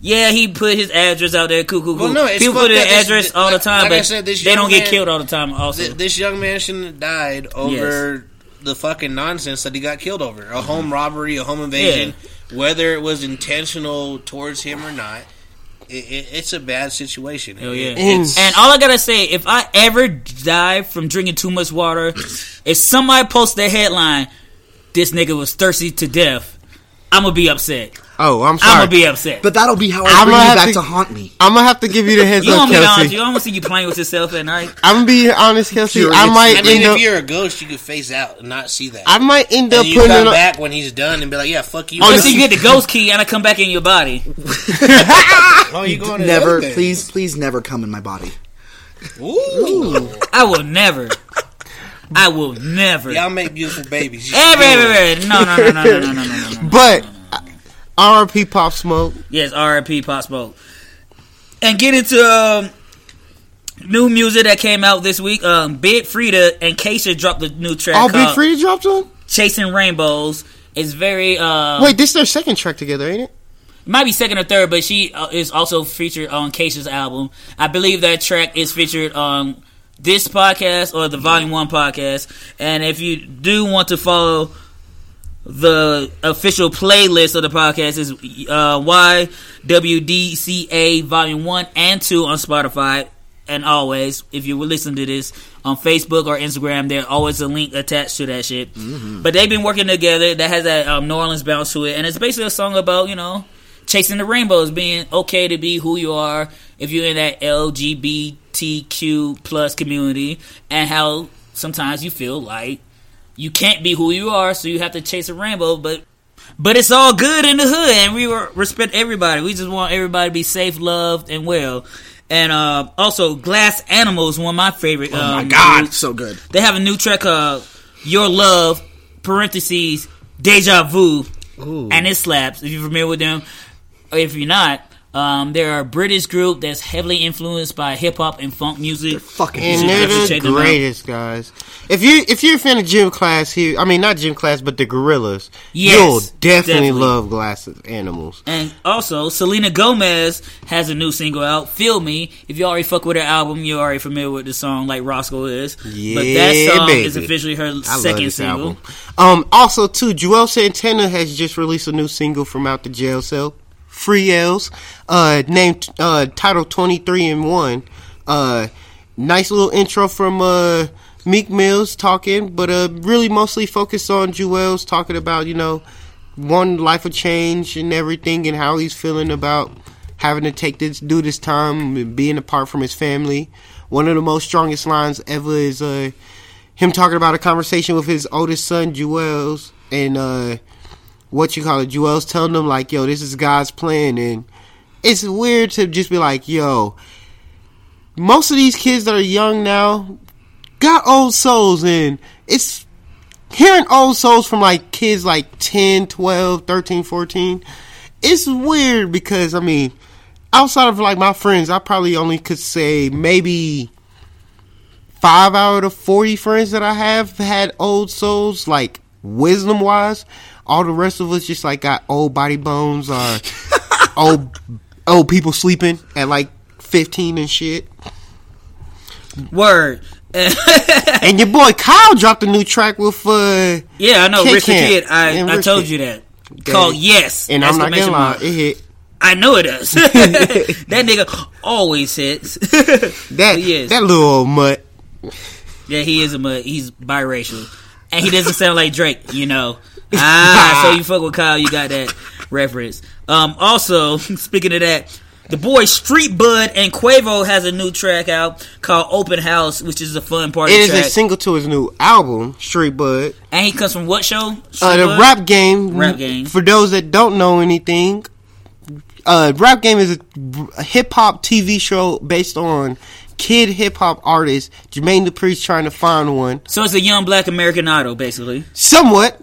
yeah, he put his address out there, cool, cool, cool. Well, no, it's people put their address all like, the time, like but said, they don't man, get killed all the time also. Th- this young man shouldn't have died over... Yes. the fucking nonsense that he got killed over. A home robbery, a home invasion, yeah. whether it was intentional towards him or not. It, it, it's a bad situation. Hell yeah. It's, and all I gotta say, if I ever die from drinking too much water, if somebody posts the headline, "This nigga was thirsty to death," I'm gonna be upset. Oh, I'm sorry. I'm gonna be upset. But that'll be how I bring you back to, to haunt me. I'm gonna have to give you the heads up, Kelsey. Honest, you don't want to see you playing with yourself at night. I'm gonna be honest, Kelsey. Curious. I might I mean, end if up, you're a ghost, you could face out and not see that. I might end up and you putting come it back when he's done and be like, yeah, fuck you. Unless you get the ghost key and I come back in your body. Oh, you going to never, please, please never come in my body. Ooh. I will never. I will never. Y'all make beautiful babies. Every, every, no, no, no, no, no, no, no, no, no. But. R I P. Pop Smoke. Yes, R I P. Pop Smoke. And get into um, new music that came out this week. Um, Big Freeda and Keisha dropped the new track. Oh, Big Freeda dropped one? Chasing Rainbows. It's very... Uh, Wait, this is their second track together, ain't it? It might be second or third, but she uh, is also featured on Keisha's album. I believe that track is featured on this podcast or the Volume one podcast. And if you do want to follow... The official playlist of the podcast is uh, Y W D C A Volume one and two on Spotify. And always, if you were listening to this on Facebook or Instagram, there's always a link attached to that shit. Mm-hmm. But they've been working together. That has that um, New Orleans bounce to it. And it's basically a song about, you know, chasing the rainbows, being okay to be who you are if you're in that L G B T Q plus community. And how sometimes you feel like you can't be who you are, so you have to chase a rainbow, but but it's all good in the hood, and we respect everybody. We just want everybody to be safe, loved, and well. And uh, also, Glass Animals, one of my favorite. Oh, um, my God, new, so good. They have a new track, uh, Your Love, parentheses, Deja Vu, ooh, and it slaps, if you're familiar with them. Or if you're not, um, they're a British group that's heavily influenced by hip-hop and funk music. They're fucking and they're the greatest, guys. If, you, if you're if you a fan of Gym Class here, I mean, not Gym Class, but the Gorillaz, yes, you'll definitely, definitely love Glass Animals. And also, Selena Gomez has a new single out, Feel Me. If you already fuck with her album, you're already familiar with the song, like Roscoe is. Yeah, but that song baby. is officially her I second single. Um, also, too, Joel Santana has just released a new single from Out the Jail Cell, Free L's, uh, named uh, title twenty-three and one. Uh, nice little intro from uh, Meek Mill's talking, but uh, really mostly focused on Jewel's talking about, you know, one life of change and everything, and how he's feeling about having to take this, do this time and being apart from his family. One of the most strongest lines ever is uh, him talking about a conversation with his oldest son, Jewel's, and uh, what you call it, Jewel's telling them, like, yo, this is God's plan, and it's weird to just be like, yo, most of these kids that are young now got old souls, and it's hearing old souls from like kids like ten, twelve, thirteen, fourteen. It's weird because, I mean, outside of like my friends, I probably only could say maybe five out of forty friends that I have had old souls, like wisdom wise. All the rest of us just like got old body bones or old, old people sleeping at like fifteen and shit. Word. And your boy Kyle dropped a new track with uh yeah, I know, Kid Rich Kid. I, I told Kid. you that. Okay. Called Yes. And I'm not gonna lie, it hit. I know it does. That nigga always hits. that yes. that little old mutt. Yeah, he is a mutt. He's biracial. And he doesn't sound like Drake, you know. Ah, so you fuck with Kyle, you got that reference. Um also, speaking of that, the boy Street Bud and Quavo has a new track out called Open House, which is a fun party track. It is track. a single to his new album, Street Bud. And he comes from what show? Street uh, the Bud? Rap Game. Rap Game. For those that don't know anything, uh, Rap Game is a hip-hop T V show based on kid hip-hop artist Jermaine Dupri's trying to find one. So it's a young black American Idol, basically. Somewhat.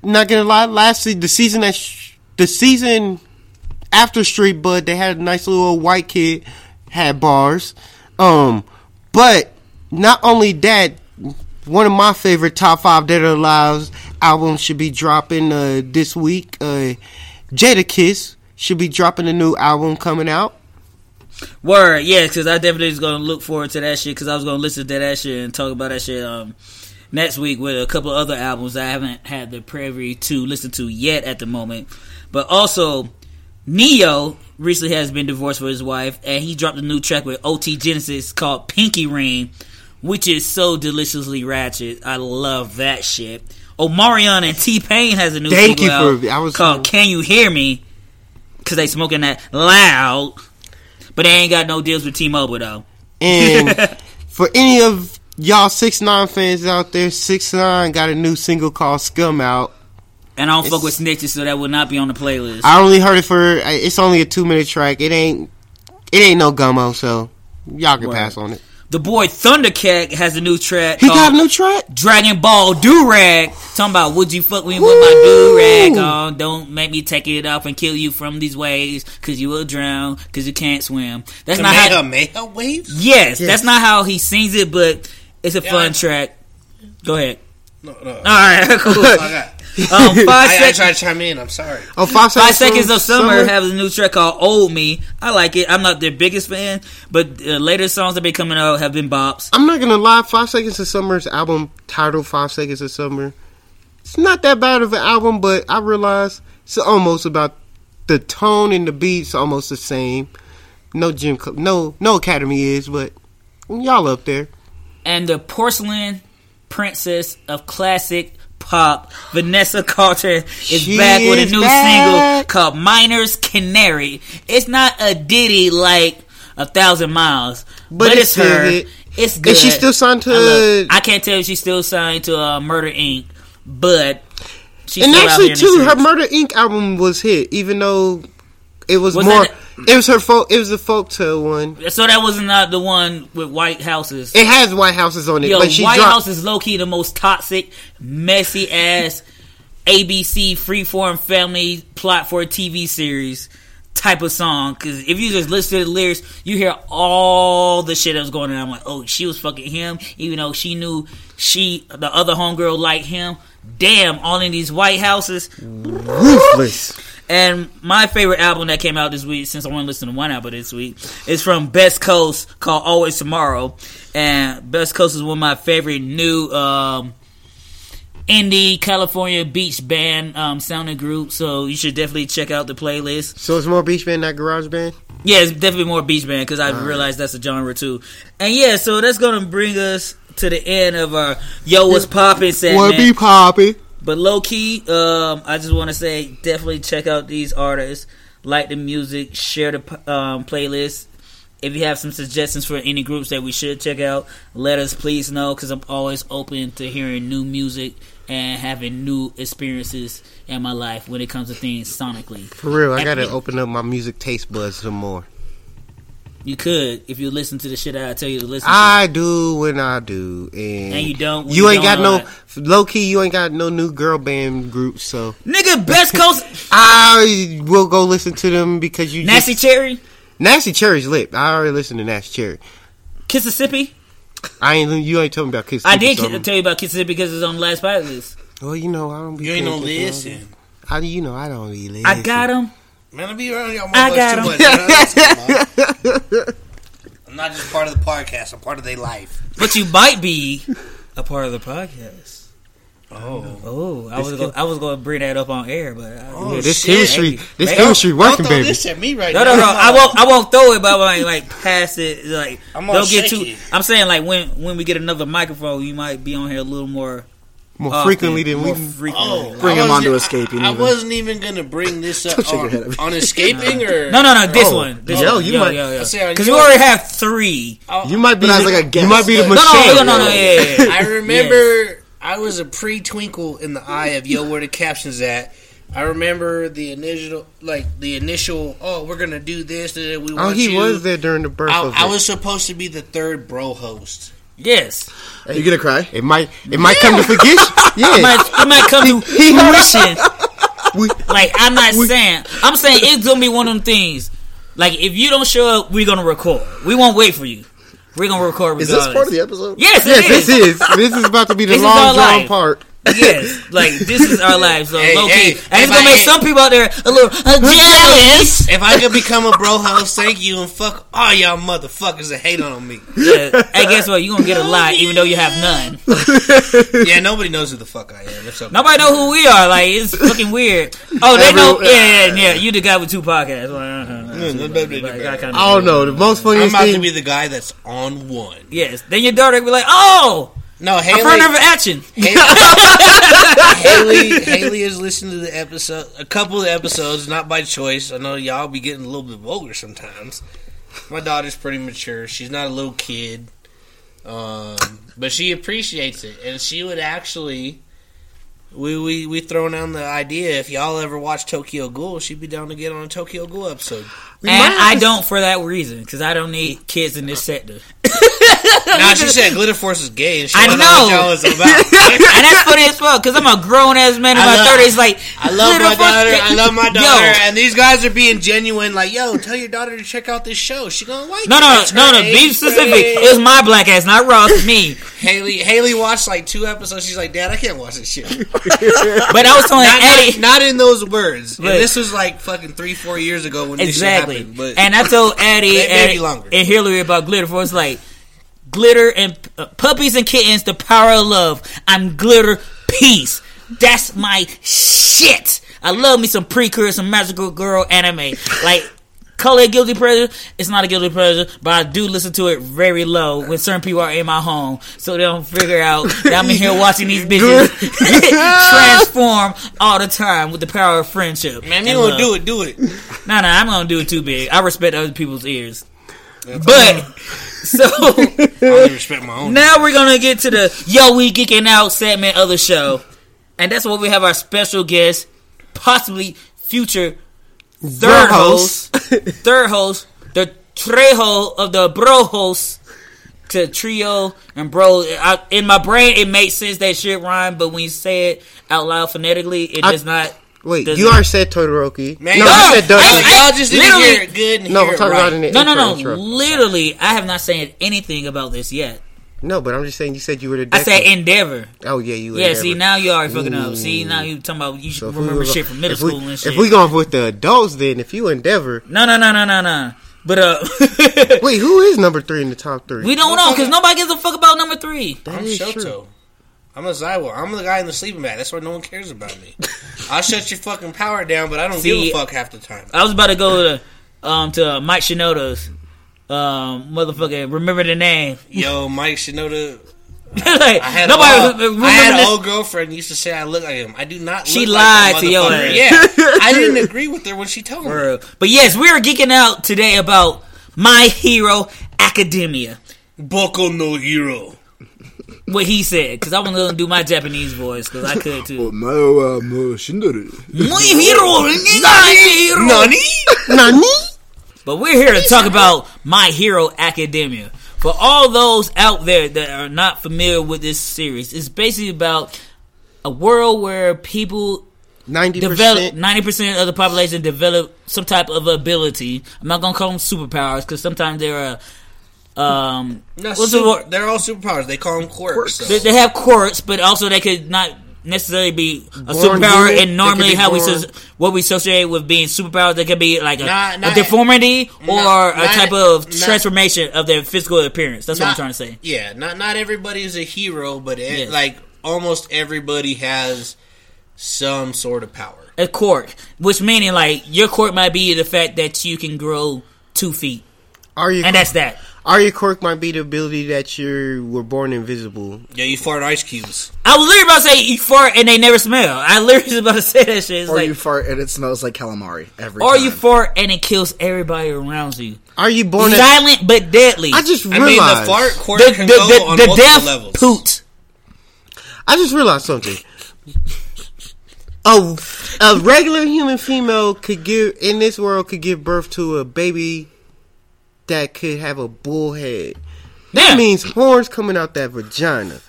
Not going to lie, last season, the season that... Sh- the season... After Street Bud, they had a nice little white kid, had bars. Um, but not only that, one of my favorite top five Dead or Alive albums should be dropping uh, this week. Uh, Jada Kiss should be dropping a new album coming out. Word, yeah, because I definitely was going to look forward to that shit, because I was going to listen to that shit and talk about that shit um, next week with a couple of other albums I haven't had the privy to listen to yet at the moment. But also, Neo recently has been divorced from his wife, and he dropped a new track with O T Genesis called Pinky Ring, which is so deliciously ratchet. I love that shit. Omarion and T-Pain has a new Thank single out for, I was called so... Can You Hear Me? Because they smoking that loud. But they ain't got no deals with T-Mobile, though. And for any of y'all 6ix9ine fans out there, 6ix9ine got a new single called Scum out. And I don't it's, fuck with snitches, so that would not be on the playlist. I only heard it for... It's only a two-minute track. It ain't... It ain't no gummo, so y'all can Word. pass on it. The boy Thundercat has a new track. He got a new track? Dragon Ball Durag. Talking about, would you fuck me Woo! with my durag on? Don't make me take it off and kill you from these waves, because you will drown, because you can't swim. That's not how... Kamehameha waves? Yes, yes, that's not how he sings it, but it's a yeah, fun I, track. Go ahead. No, no. All right, cool. I got um, five I, sec- I tried to chime in. I'm sorry. Oh, five, five seconds of summer, summer has a new track called "Old Me." I like it. I'm not their biggest fan, but uh, later songs that been coming out have been bops. I'm not gonna lie. Five Seconds of Summer's album titled "Five Seconds of Summer." It's not that bad of an album, but I realize it's almost about the tone and the beats almost the same. No gym, no no academy is, but y'all up there. And the porcelain princess of classic pop, Vanessa Carlton, is she back is with a new back. single called Miner's Canary. It's not a ditty like A Thousand Miles, but, but it's her. It. It's good. Is she still signed to... I, I can't tell if she's still signed to uh, Murder, Incorporated, but she's and still actually, out here too, her Murder, Incorporated album was hit, even though it was, was more... It was her folk. It was the folk tale one. So that was not the one with White Houses. It has White Houses on it. Yo, but she White dropped- House is low key the most toxic, messy ass A B C freeform family plot for a T V series type of song. Because if you just listen to the lyrics, you hear all the shit that was going on. I'm like, oh, she was fucking him, even though she knew she the other homegirl liked him. Damn, all in these White Houses, ruthless. And my favorite album that came out this week, since I want to listen to one album this week, is from Best Coast called Always Tomorrow. And Best Coast is one of my favorite new um, indie California beach band um, sounding group. So you should definitely check out the playlist. So it's more beach band, not garage band? Yeah, it's definitely more beach band because I uh. realized that's a genre too. And yeah, so that's going to bring us to the end of our Yo What's Poppin' segment. What be poppin'? But low key, um, I just want to say definitely check out these artists, like the music, share the um, playlist. If you have some suggestions for any groups that we should check out, let us please know, because I'm always open to hearing new music and having new experiences in my life when it comes to things sonically. For real, I got to open up my music taste buds some more. You could if you listen to the shit I tell you to listen to. I do when I do. And, and you don't when you, you ain't don't got no... Low key, you ain't got no new girl band groups, so... Nigga, Best Coast... I will go listen to them because you Nasty just, Cherry? Nasty Cherry's lit. I already listened to Nasty Cherry. Kississippi? I ain't... You ain't talking about Kississippi. I did so tell you about Kississippi because it's on the last playlist. Well, you know, I don't be... You ain't no listen. How do you know I don't be listen? I got him. Man, I be around y'all I got too much. You know? I'm not just part of the podcast. I'm part of their life. But you might be a part of the podcast. Oh, oh! I was gonna, I was going to bring that up on air, but I, oh, yeah, this chemistry, this chemistry working, don't throw baby. This at me right no, now. no, no, no! I won't, I won't throw it, but I like pass it. Like I'm don't get too. It. I'm saying like when, when we get another microphone, you might be on here a little more. More uh, frequently than we frequently. Oh, bring him onto Escaping. I, I wasn't even gonna bring this up on, on Escaping or no, no, no. This oh, one. This yo, one. you yo, might because yo, yo. you already have three. I'll, you might be like a guest. You might be the machine. No, no, no, no. Yeah, yeah, yeah. I remember yes. I was a pre-twinkle in the eye of yo, where the captions at. I remember the initial, like the initial. Oh, we're gonna do this. We want oh, he you. was there during the birth. I, of I was supposed to be the third bro host. Yes. Are you gonna cry? It might. It yeah. might come to forget. You. Yeah. It might, it might come to fruition. Like I'm not we, saying. I'm saying it's gonna be one of them things. Like if you don't show up, we're gonna record. We won't wait for you. We're gonna record regardless. Is this part of the episode? Yes. Yes. It is. This is. This is about to be the this long drawn part. Yes, like this is our lives. So hey, low key, hey, I ain't gonna I make ain't, some people out there a little uh, jealous. If I could become a bro host, thank you, and fuck all y'all motherfuckers that hate on me. Yeah. Hey, guess what? You gonna get a lot, even though you have none. Yeah, nobody knows who the fuck I am. That's okay. Nobody know who we are. Like it's fucking weird. Oh, they know. Yeah, yeah, yeah. You the guy with two podcasts. I don't know. The most funniest thing. I'm about to be the guy that's on one. Yes. Then your daughter will be like, oh. No, Haley. I've heard of action. Haley, Haley, Haley has listened to the episode, a couple of episodes, not by choice. I know y'all be getting a little bit vulgar sometimes. My daughter's pretty mature. She's not a little kid, um, but she appreciates it, and she would actually. We we we throwing down the idea if y'all ever watch Tokyo Ghoul, she'd be down to get on a Tokyo Ghoul episode. We and I just... don't for that reason because I don't need kids in this sector. Nah, she said Glitter Force is gay. And she I know, know what y'all about. And that's funny as well because I'm a grown ass man in I my thirties. Like I love my daughter, I love my daughter, yo. And these guys are being genuine. Like, yo, tell your daughter to check out this show. She gonna like. No, it. no, it's no, no. Be specific. It was my black ass, not Ross. Me. Haley Haley watched like two episodes. She's like, Dad, I can't watch this shit. But I was telling not, Eddie, not, not in those words. But, this was like fucking three, four years ago when exactly. this shit happened. But and I told Eddie and, longer. and Hillary about Glitter Force, like glitter and uh, puppies and kittens, the power of love. I'm glitter peace. That's my shit. I love me some precursor, magical girl anime. Like. Call it guilty pleasure. It's not a guilty pleasure, but I do listen to it very low when certain people are in my home, so they don't figure out that I'm in here watching these bitches transform all the time with the power of friendship. Man, you gonna do it? Do it? No, nah, no, nah, I'm gonna do it too big. I respect other people's ears, That's but awesome. so I don't respect my own. Now we're gonna get to the Yo We Geeking Out segment of the show, and that's where we have our special guest, possibly future. Third host, third host, the trejo of the bro host to trio and bro. I, in my brain, it makes sense that shit rhyme, but when you say it out loud phonetically, it I, does not. Wait, does you not. Are said Todoroki. Man, no, no, you said Dutchman. Y'all just didn't hear it good. And no, hear I'm talking it right. about it. No, no, no. Intro. Literally, I have not said anything about this yet. No, but I'm just saying you said you were the deck I said endeavor. Oh, yeah, you were. Yeah, endeavor. See, now you already fucking Ooh. Up. See, now you talking about you should so remember we shit from middle school we, and shit. If we going with the adults, then if you endeavor. No, no, no, no, no, no. But, uh. Wait, who is number three in the top three? We don't know, because nobody gives a fuck about number three. That I'm is Shoto. True. I'm a Zywar. I'm the guy in the sleeping bag. That's why no one cares about me. I'll shut your fucking power down, but I don't see, give a fuck half the time. I was about to go to, um, to Mike Shinoda's. Um, motherfucker, remember the name. Yo, Mike Shinoda. Like, I had, nobody old, I had an old girlfriend used to say I look like him. I do not look she lied like to your ass. Yeah, I didn't agree with her when she told me. But yes, we are geeking out today about My Hero Academia. Boku no Hero. What he said, because I want to do my Japanese voice, because I could too. My Hero Nani? Nani? Nani? But we're here to talk about My Hero Academia. For all those out there that are not familiar with this series, it's basically about a world where people ninety percent develop, ninety percent of the population develop some type of ability. I'm not going to call them superpowers because sometimes they're a... Um, no, super, they're all superpowers. They call them quirks. quirks. So. They, they have quirks, but also they could not... necessarily be a born superpower, human, and normally how born. we what we associate with being superpowers, they could be like a, not, not, a deformity not, or not, a type of not, transformation of their physical appearance. That's not, what I'm trying to say. Yeah, not not everybody is a hero, but it, yes. like almost everybody has some sort of power. A quirk, which meaning like your quirk might be the fact that you can grow two feet, Are you and quirk? That's that. Or your quirk might be the ability that you were born invisible. Yeah, you fart ice cubes. I was literally about to say you fart and they never smell. I literally was about to say that shit. It's or like, you fart and it smells like calamari every or time. Or you fart and it kills everybody around you. Are you born silent at, but deadly? I just realized. I mean, the fart quirk the, can the, go the, on the multiple levels. Poot. I just realized something. a, a regular human female could give in this world could give birth to a baby. That could have a bull head. That yeah. means horns coming out that vagina.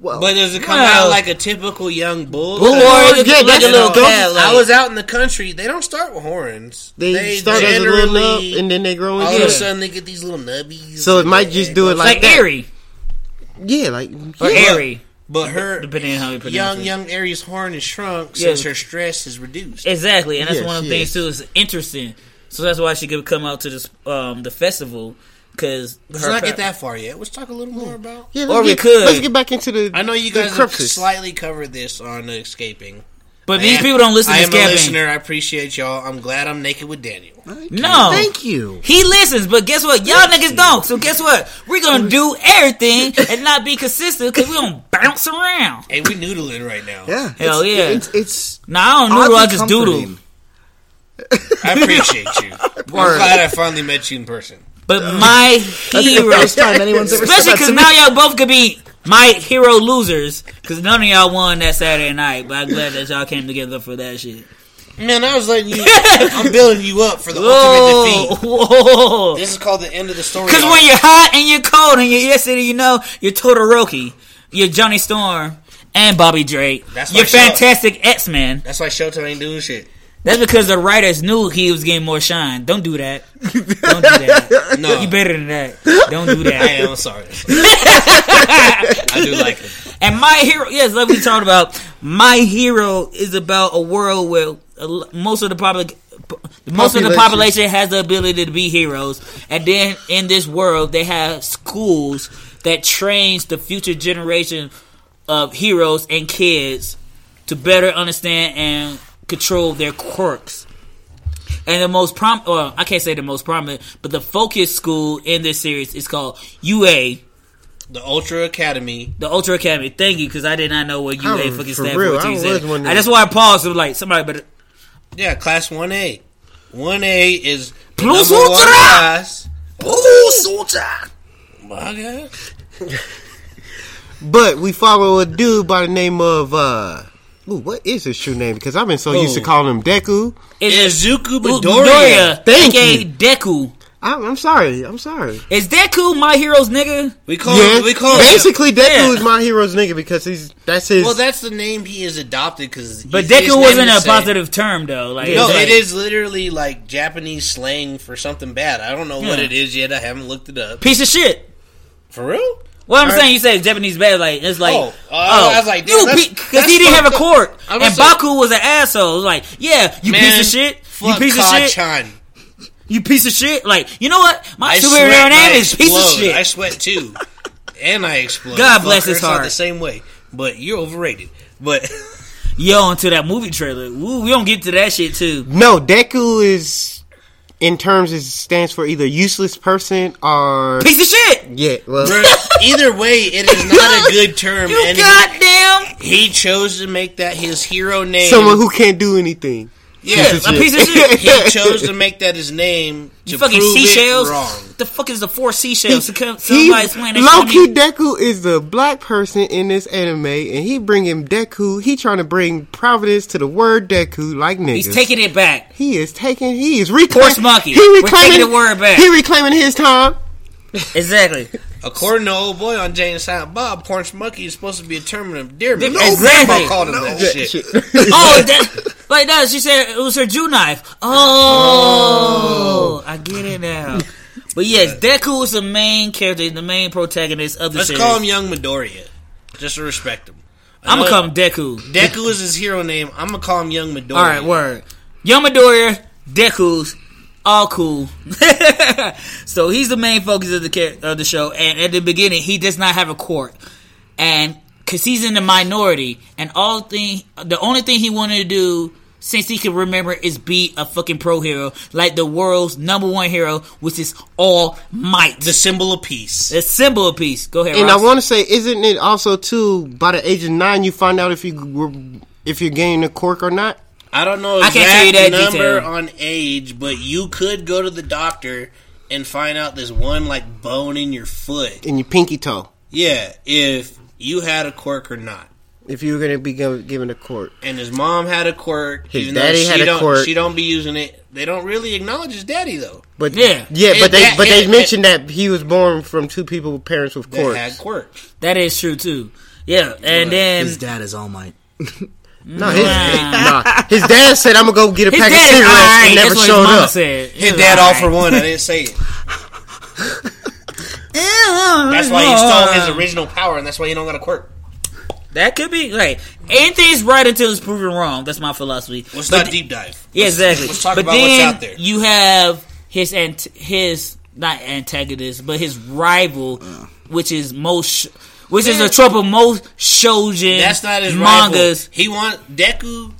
Well, but does it come well, out like a typical young bull? Bull horns, yeah, like a little cat. Like, I was out in the country. They don't start with horns. They, they start as a little nub, and then they grow. All yeah. of a sudden, they get these little nubbies. So it might just do it like, like that. Airy. Yeah, like or yeah. airy. But her depending on how you pronounce young, it. young Aries' horn is shrunk yeah. since her stress is reduced. Exactly, and that's yes, one of the yes. things too. Is interesting, so that's why she could come out to this um, the festival. Because let's not get that far yet. Let's talk a little more yeah. about. Yeah, or get, we could. Let's get back into the. I know you guys have slightly covered this on Escaping. But I these am, people don't listen to Escaping. I am a listener. I appreciate y'all. I'm glad I'm naked with Daniel. Right. No. Thank you. He listens, but guess what? Y'all Thank niggas you. don't. So guess what? We're going to do everything and not be consistent because we're going to bounce around. Hey, we noodling right now. Yeah. Hell it's, yeah. It's, it's No, I don't noodle. I just doodle. I appreciate you. I'm glad I finally met you in person. But uh, my hero. That's the first time anyone's ever especially because now y'all both could be my hero losers because none of y'all won that Saturday night. But I'm glad that y'all came together for that shit. Man, I was letting you. I'm building you up for the whoa, ultimate defeat. Whoa. This is called the end of the story. Because when you're hot and you're cold and you're yes and you know, you're Todoroki, you're Johnny Storm, and Bobby Drake. That's you're fantastic Show- X-Men. That's why Showtime ain't doing shit. That's because the writers knew he was getting more shine. Don't do that. Don't do that. No. You better than that. Don't do that. I am, I'm sorry. I'm sorry. I do like it. And my hero, yes, like we talked about, my hero is about a world where most of the public, most of the population has the ability to be heroes. And then in this world, they have schools that trains the future generation of heroes and kids to better understand and control their quirks. And the most prom well, I can't say the most prominent, but the focus school in this series is called U A. The Ultra Academy. The Ultra Academy. Thank you, because I did not know what U A I'm, fucking stands for. for I, that's why I paused. It was like, somebody better. Yeah, class one A. one A is Plus number one class. Plus Ultra. My God. But we follow a dude by the name of... Uh, Ooh, what is his true name? Because I've been so Ooh. used to calling him Deku. It's Izuku Midoriya. Thank you, Deku. I'm, I'm sorry. I'm sorry. Is Deku my hero's nigga? We call yeah. him. We call basically him. Deku yeah. is my hero's nigga because he's that's his. Well, that's the name he is adopted because. But Deku wasn't a positive term though. Like no, it is literally like Japanese slang for something bad. I don't know yeah. what it is yet. I haven't looked it up. Piece of shit. For real. Well, I'm right. saying you say Japanese bad, like it's like oh, uh, oh I was like, you because he didn't have a court, and so, Baku was an asshole. Was like, yeah, you man, piece of shit, you piece of shit, Chan. you piece of shit. Like, you know what? My superhero name is piece of shit. I sweat too, and I explode. God bless his heart. Not the same way, but you're overrated. But yo, into that movie trailer, Ooh, we don't get to that shit too. No, Deku is. In terms, it stands for either useless person or... Piece of shit! Yeah, well... Either way, it is not a good term. You and goddamn... He, he chose to make that his hero name. Someone who can't do anything. Yeah, piece a shit. piece of shit. He chose to make that his name to you fucking prove seashells. It wrong. The fuck is the four seashells? Somebody's playing that low-key Deku is the black person in this anime, and he bringing Deku. He trying to bring Providence to the word Deku like niggas. He's taking it back. He is taking... He is reclaiming... Horse monkey. He We're taking the word back. He reclaiming his time. Exactly. According to old boy on Jane and Silent Bob, Porch Monkey is supposed to be a term of endearment. No, grandma called him no, that, that shit. shit. Oh, that, like that, she said it was her Jew knife. Oh, oh, I get it now. But yes, Deku is the main character, the main protagonist of the Let's series. Let's call him Young Midoriya, just to respect him. I'm going to call him Deku. Deku is his hero name. I'm going to call him Young Midoriya. All right, word. Young Midoriya, Deku's. All cool. So he's the main focus of the car- of the show, and at the beginning, he does not have a court, and because he's in the minority, and all thing, the only thing he wanted to do since he can remember is be a fucking pro hero, like the world's number one hero, which is All Might, the symbol of peace, the symbol of peace. Go ahead, and Ross. I want to say, isn't it also too? By the age of nine, you find out if you were, if you're gaining a cork or not. I don't know exact I can't tell you that number detail. On age, but you could go to the doctor and find out there's one like bone in your foot, in your pinky toe. Yeah, if you had a quirk or not. If you were going to be given a quirk, and his mom had a quirk, his even daddy though she had a don't, quirk. She don't be using it. They don't really acknowledge his daddy though. But yeah, yeah, but it, they that, but it, they it, mentioned it, that he was born from two people with parents with quirks. Had quirks. That is true too. Yeah, and but then his dad is All Might. No, his, nah. nah. his dad said, I'm going to go get a his pack of cigarettes right. and never showed up. Said. His, his dad right. all for one. I didn't say it. That's why he stole his original power, and that's why he don't got a quirk. That could be, like, anything's right until it's proven wrong. That's my philosophy. Let's not deep dive. Yeah, let's, exactly. Let's talk but about then what's out there. You have his, ant- his not antagonist, but his rival, uh. which is most... Which Man. is the trouble most shoujin. That's not his mangas. Rival. He want Deku,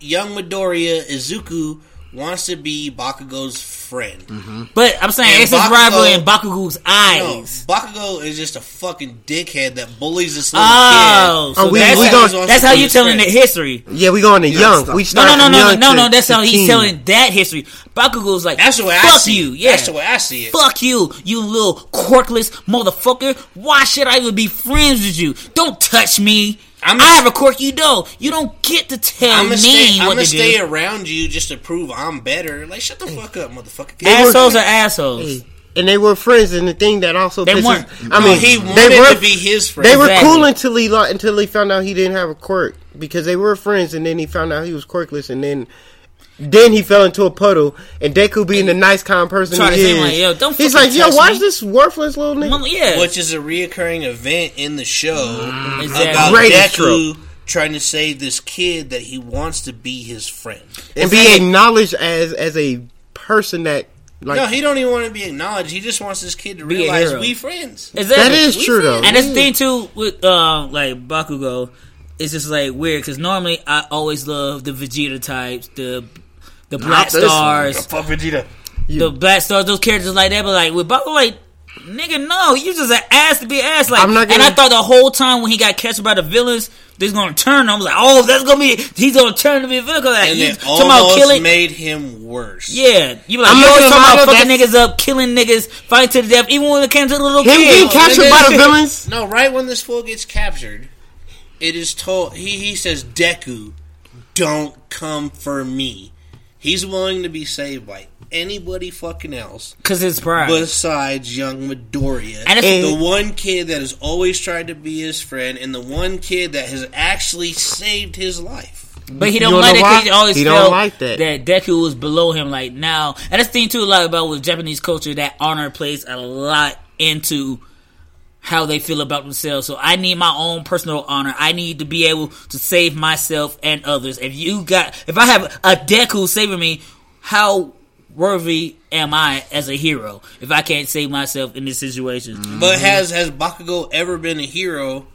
young Midoriya, Izuku wants to be Bakugo's friend. Mm-hmm. But I'm saying and it's Bakugo, his rival in Bakugo's eyes. No, Bakugo is just a fucking dickhead that bullies this little oh, kid. So oh, we, that's, we how, going, that's how you telling friend. The history. Yeah, we going to yeah, young. We no, no, no, no, no, no, no. That's how he's teen. Telling that history. Bakugo's like, that's the way fuck I see you. It. Yeah. That's the way I see it. Fuck you, you little corkless motherfucker. Why should I even be friends with you? Don't touch me. I'm I have a cork, you know. You don't get to tell me stay, what I'm to stay do. Around you just to prove I'm better. Like, shut the hey. fuck up, motherfucker. Assholes were, are assholes. Hey. And they were friends, and the thing that also they pisses... Weren't. I mean, no, he wanted they were, to be his friend. They were exactly. cool until he, until he found out he didn't have a quirk. Because they were friends, and then he found out he was quirkless, and then... Then he fell into a puddle, and Deku being and the nice, kind person he is, like, yo, don't he's like, "Yo, why me. Is this worthless little nigga?" Well, yeah. Which is a reoccurring event in the show mm, exactly. about greatest Deku trope. Trying to save this kid that he wants to be his friend and exactly. be acknowledged as as a person that. Like, no, he don't even want to be acknowledged. He just wants this kid to realize we friends. Exactly. That is we true friends. Though, and that's the thing too with uh, like Bakugo. It's just like weird because normally I always love the Vegeta types, the the Black Stars, fuck Vegeta, the Black Stars, those characters like that. But like with Bakugo, like nigga, no, you just an ass to be an ass. Like, I'm not gonna... and I thought the whole time when he got captured by the villains, they're gonna turn. I was like, oh, that's gonna be he's gonna turn to be a villain. Like, and it almost killing... made him worse. Yeah, you like you always talking about fucking niggas up, killing niggas, fighting to the death. Even when it came to the little kid, him being captured by the villains. No, right when this fool gets captured. It is told he he says Deku, don't come for me. He's willing to be saved by anybody fucking else because it's pride. Besides young Midoriya, and the one kid that has always tried to be his friend, and the one kid that has actually saved his life. But he don't you like that. He always he felt don't like that. That Deku was below him. Like now, and that's the thing too. A lot about with Japanese culture that honor plays a lot into. How they feel about themselves. So I need my own personal honor. I need to be able to save myself and others. If you got, if I have a Deku saving me, how worthy am I as a hero if I can't save myself in this situation? Mm-hmm. But has has Bakugo ever been a hero?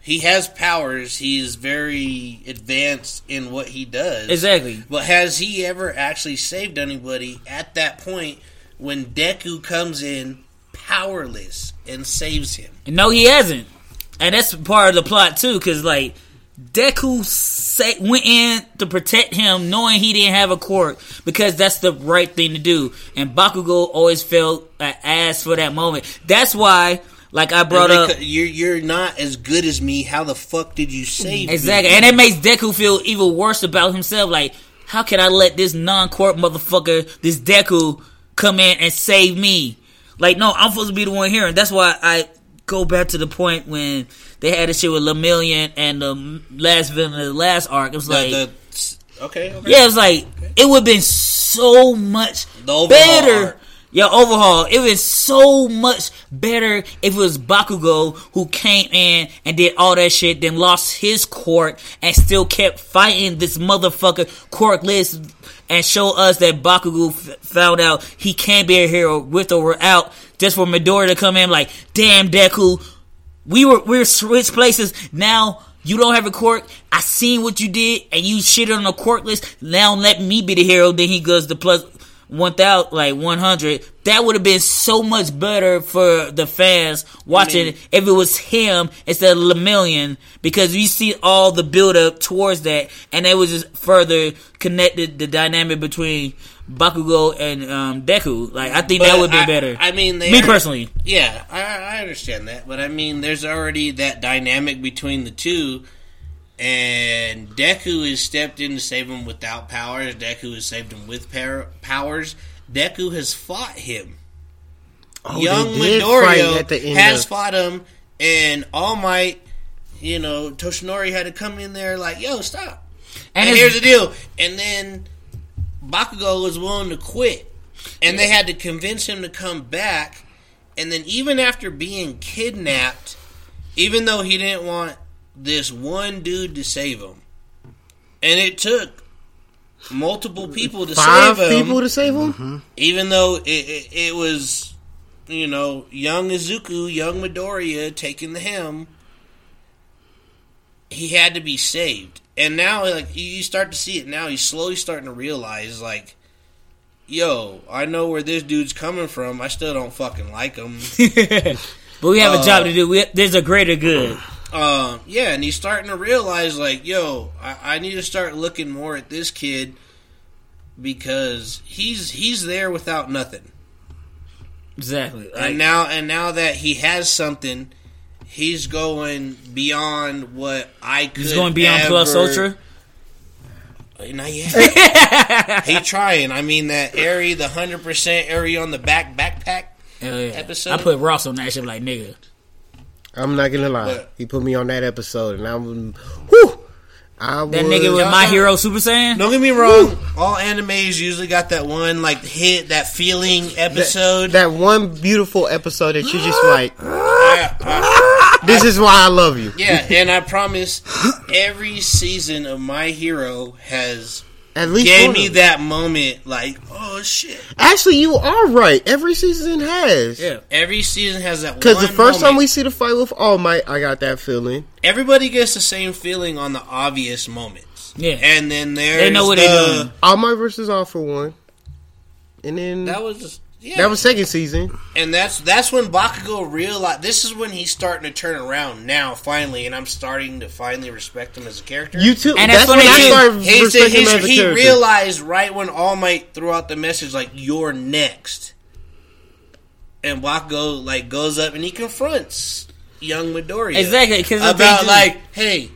He has powers. He's very advanced in what he does. Exactly. But has he ever actually saved anybody at that point when Deku comes in? Powerless and saves him. No, he hasn't, and that's part of the plot too. Because like Deku sa- went in to protect him, knowing he didn't have a quirk, because that's the right thing to do. And Bakugo always felt an ass for that moment. That's why, like I brought up, you're you're not as good as me. How the fuck did you save me? Exactly, and it makes Deku feel even worse about himself. Like, how can I let this non-quirk motherfucker, this Deku, come in and save me? Like, no, I'm supposed to be the one here. And that's why I go back to the point when they had this shit with Lemillion and the last villain of the last arc. It was like... The, the, okay, okay. Yeah, it was like... Okay. It would have been so much better... Arc. Yeah, overhaul. It was so much better if it was Bakugo who came in and did all that shit, then lost his quirk and still kept fighting this motherfucker quirkless and show us that Bakugo f- found out he can be a hero with or without, just for Midoriya to come in like, damn Deku, we were we were switched places, now you don't have a quirk, I seen what you did and you shit on the quirkless, now let me be the hero, then he goes to plus... one thousand, like one hundred, that would have been so much better for the fans watching I mean, if it was him instead of Lemillion, because you see all the build up towards that, and it was just further connected the dynamic between Bakugo and um, Deku. Like, I think that would be I, better. I mean, they me are, personally, yeah, I, I understand that, but I mean, there's already that dynamic between the two. And Deku has stepped in to save him without powers. Deku has saved him with par- powers. Deku has fought him. Oh, Young Midoriya has of- fought him. And All Might, you know, Toshinori had to come in there like, yo, stop. And, and here's the deal. And then Bakugo was willing to quit. And they had to convince him to come back. And then even after being kidnapped, even though he didn't want... this one dude to save him. And it took multiple people to Five save him. Five people to save him? Mm-hmm. Even though it, it, it was, you know, young Izuku, young Midoriya taking the helm. He had to be saved. And now, like, you start to see it now. He's slowly starting to realize, like, yo, I know where this dude's coming from. I still don't fucking like him. But we have uh, a job to do. We, there's a greater good. Uh, yeah, and he's starting to realize, like, yo, I, I need to start looking more at this kid because he's he's there without nothing. Exactly. Like, and now, and now that he has something, he's going beyond what I could. He's going beyond ever... Plus Ultra? Not yet. He trying. I mean, that Airy, the one hundred percent Airy on the back backpack Hell yeah. episode. I put Ross on that shit like, nigga. I'm not going to lie. But he put me on that episode, and I was... Whew! I that was, nigga was My Hero Super Saiyan? Don't get me wrong. Woo. All animes usually got that one, like, hit, that feeling episode. That, that one beautiful episode that you just like... I, I, I, this is why I love you. Yeah, and I promise every season of My Hero has... At least gave me that moment, like, oh shit. Actually, you are right. Every season has. Yeah, every season has that. Because the first moment. Time we see the fight with All Might, I got that feeling. Everybody gets the same feeling on the obvious moments. Yeah, and then there's they know what the, they're doing. All Might versus All For One, and then that was yeah. that was second season, and that's that's when Bakugo realized. This is when he's starting to turn around now, finally, and I'm starting to finally respect him as a character. You too, and that's, that's when I started he respecting his, him as a he character. He realized right when All Might threw out the message, like, "You're next," and Bakugo like goes up and he confronts young Midoriya exactly about like, "Hey,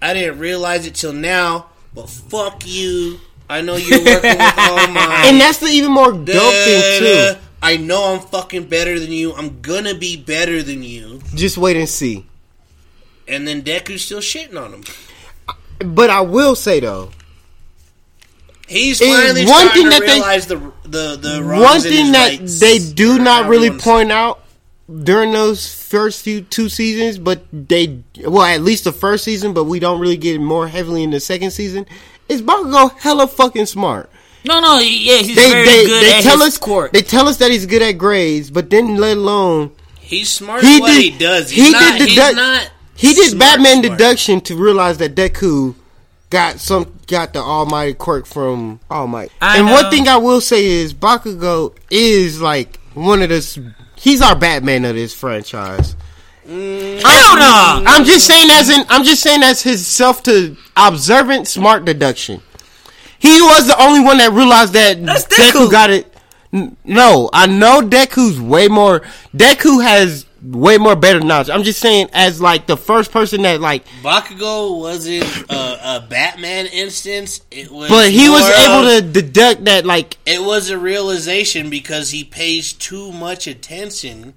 I didn't realize it till now, but fuck you. I know you're working with All Might." And that's the even more dope thing, too. I know I'm fucking better than you. I'm gonna be better than you. Just wait and see. And then Deku's still shitting on him. But I will say, though, he's finally one starting thing to that realize they, the, the, the wrongs One thing that they do not really point out during those first few two seasons, but they... Well, at least the first season, but we don't really get more heavily in the second season... Is Bakugo hella fucking smart? No, no, yeah, he's they, very they, good they at tell his us, court. They tell us that he's good at grades, but then let alone he's smart. He what did, he does. He's he not, did. He's dedu- not he did smart, Batman smart. deduction to realize that Deku got some got the almighty quirk from All Might. I and know. One thing I will say is Bakugo is like one of the. He's our Batman of this franchise. Mm, I don't know. I'm just saying as in I'm just saying as his self to observant smart deduction. He was the only one that realized that That's Deku. Deku got it. No, I know Deku's way more. Deku has way more better knowledge. I'm just saying as like the first person that like Bakugo wasn't a, a Batman instance. It was, but he was able of, to deduct that like it was a realization because he pays too much attention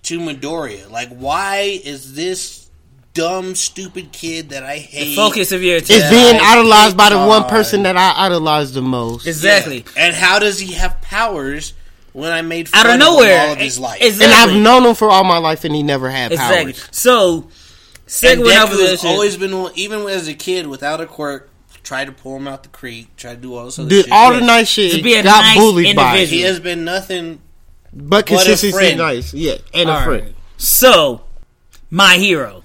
to Midoriya. Like, why is this dumb, stupid kid that I hate... The focus of your attention. It's being idolized by the one person that I idolize the most. Exactly. Yeah. And how does he have powers when I made fun Out of, of nowhere. him all of his life? Exactly. And I've known him for all my life and he never had exactly. powers. So, and Deku has always been... Even as a kid, without a quirk, tried to pull him out the creek, tried to do all this other Dude, shit. All the nice shit to be a got nice bullied individual. by. He has been nothing... But consistency nice, yeah, and All a friend. Right. So, My Hero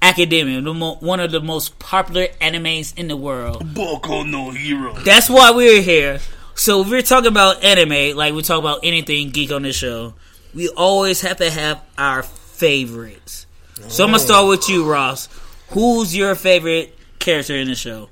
Academia, the mo- one of the most popular animes in the world. Boku no Hero. That's why we're here. So, if we're talking about anime, like we talk about anything geek on this show, we always have to have our favorites. Oh. So, I'm going to start with you, Ross. Who's your favorite character in the show?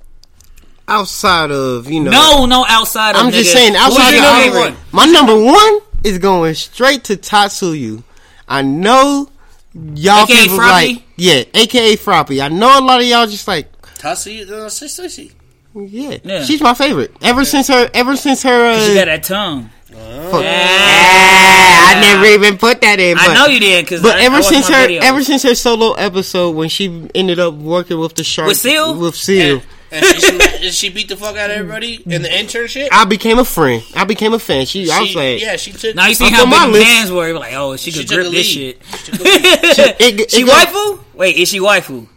Outside of, you know. No, no, outside of. I'm nigga. just saying, outside of. Number one? My number one? Is going straight to Tatsuyu. I know y'all A K A people Froppy? like yeah, A K A Froppy. I know a lot of y'all just like Tatsuyu. Uh, Sushi. Yeah. yeah, she's my favorite ever yeah. since her. Ever since her, uh, she got that tongue. Oh. Yeah. Yeah. I never even put that in. But, I know you did, cause but I, ever I since her, video. ever since her solo episode when she ended up working with the shark with Seal, with Seal. Yeah. And she, she, she beat the fuck out of everybody in the internship. I became a friend. I became a fan. She, she I was like, yeah, she took. Now you see how big the fans were. They were like, oh, she, she could grip this shit. She, she, it, it, she waifu? Wait, is she waifu?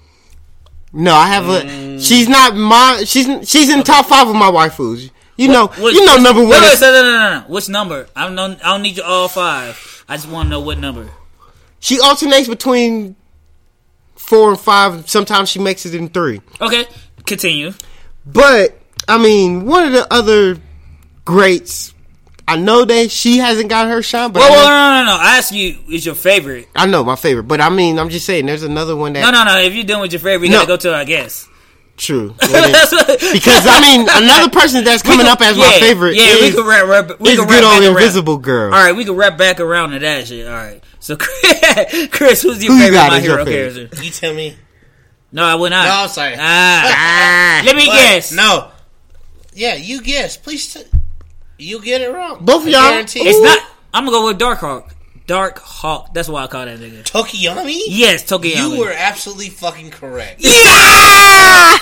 No, I have a. Mm. She's not my. She's she's in okay. top five of my waifus. You what, know, what, you know which, number one. No, is, no, no, no, no. Which number? I don't. I don't need you all five. I just want to know what number. She alternates between four and five. Sometimes she makes it in three. Okay, continue. But I mean, one of the other greats. I know that she hasn't got her shine, but whoa, whoa, no, no, no! I ask you, is your favorite? I know my favorite, but I mean, I'm just saying, there's another one that. No, no, no! If you're done with your favorite, you no. gotta go to her, I guess. True, because I mean, another person that's coming can, up as yeah, my favorite. Yeah, is, we can wrap, wrap we is can wrap good old Invisible around. Girl. All right, we can wrap back around to that shit. All right, so Chris, who's your Who favorite My Hero favorite? Character? You tell me. No, I would not. No, I'm sorry. Ah, let me but, guess. No. Yeah, you guess. Please. T- You get it wrong. Both of y'all. Guarantee. It's not. I'm gonna go with Dark Hawk. Dark Hawk. That's why I call that nigga Tokiyami. Yes, Tokiyami. You were absolutely fucking correct. Yeah.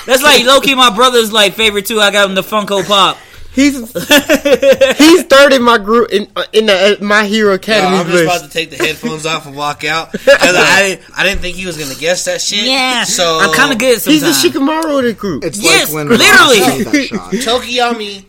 That's like low key. My brother's like favorite too. I got him the Funko Pop. He's he's third in my group in in the, uh, My Hero Academy. No, I'm just list. About to take the headphones off and walk out because I, I didn't I didn't think he was gonna guess that shit. Yeah, so I'm kind of good. Sometimes. He's the Shikamaru of the group. It's yes, like when literally Tokiyami.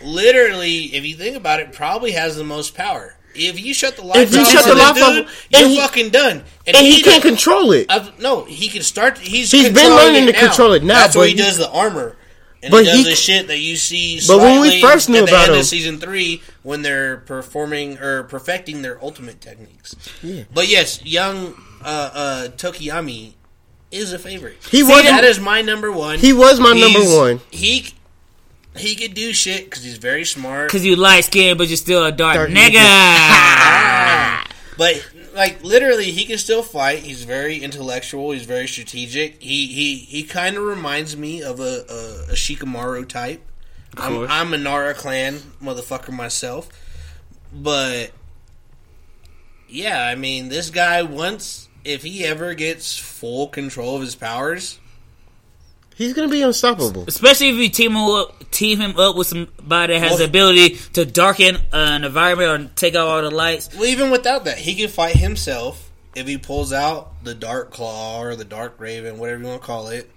Literally, if you think about it, probably has the most power. If you shut the lights off, shut the light dude, off you're he, fucking done. And, and he, he can't control it. Uh, no, he can start. He's, he's been learning to now. control it now. That's where he, he does the armor. And but he does he, the shit that you see slightly but when we first knew at the about end him. of season three when they're performing or perfecting their ultimate techniques. Yeah. But yes, young uh, uh, Tokiyami is a favorite. He was that is my number one. He was my he's, number one. He. He could do shit because he's very smart. Because you light skinned, but you're still a dark, dark nigga. nigga. But like literally, he can still fight. He's very intellectual. He's very strategic. He he he kind of reminds me of a, a, a Shikamaru type. I'm, I'm a Nara clan motherfucker myself. But yeah, I mean, this guy once, if he ever gets full control of his powers. He's gonna be unstoppable, especially if you team him up, team him up with somebody that has well, the ability to darken uh, an environment or take out all the lights. Well, even without that, he can fight himself if he pulls out the Dark Claw or the Dark Raven, whatever you want to call it.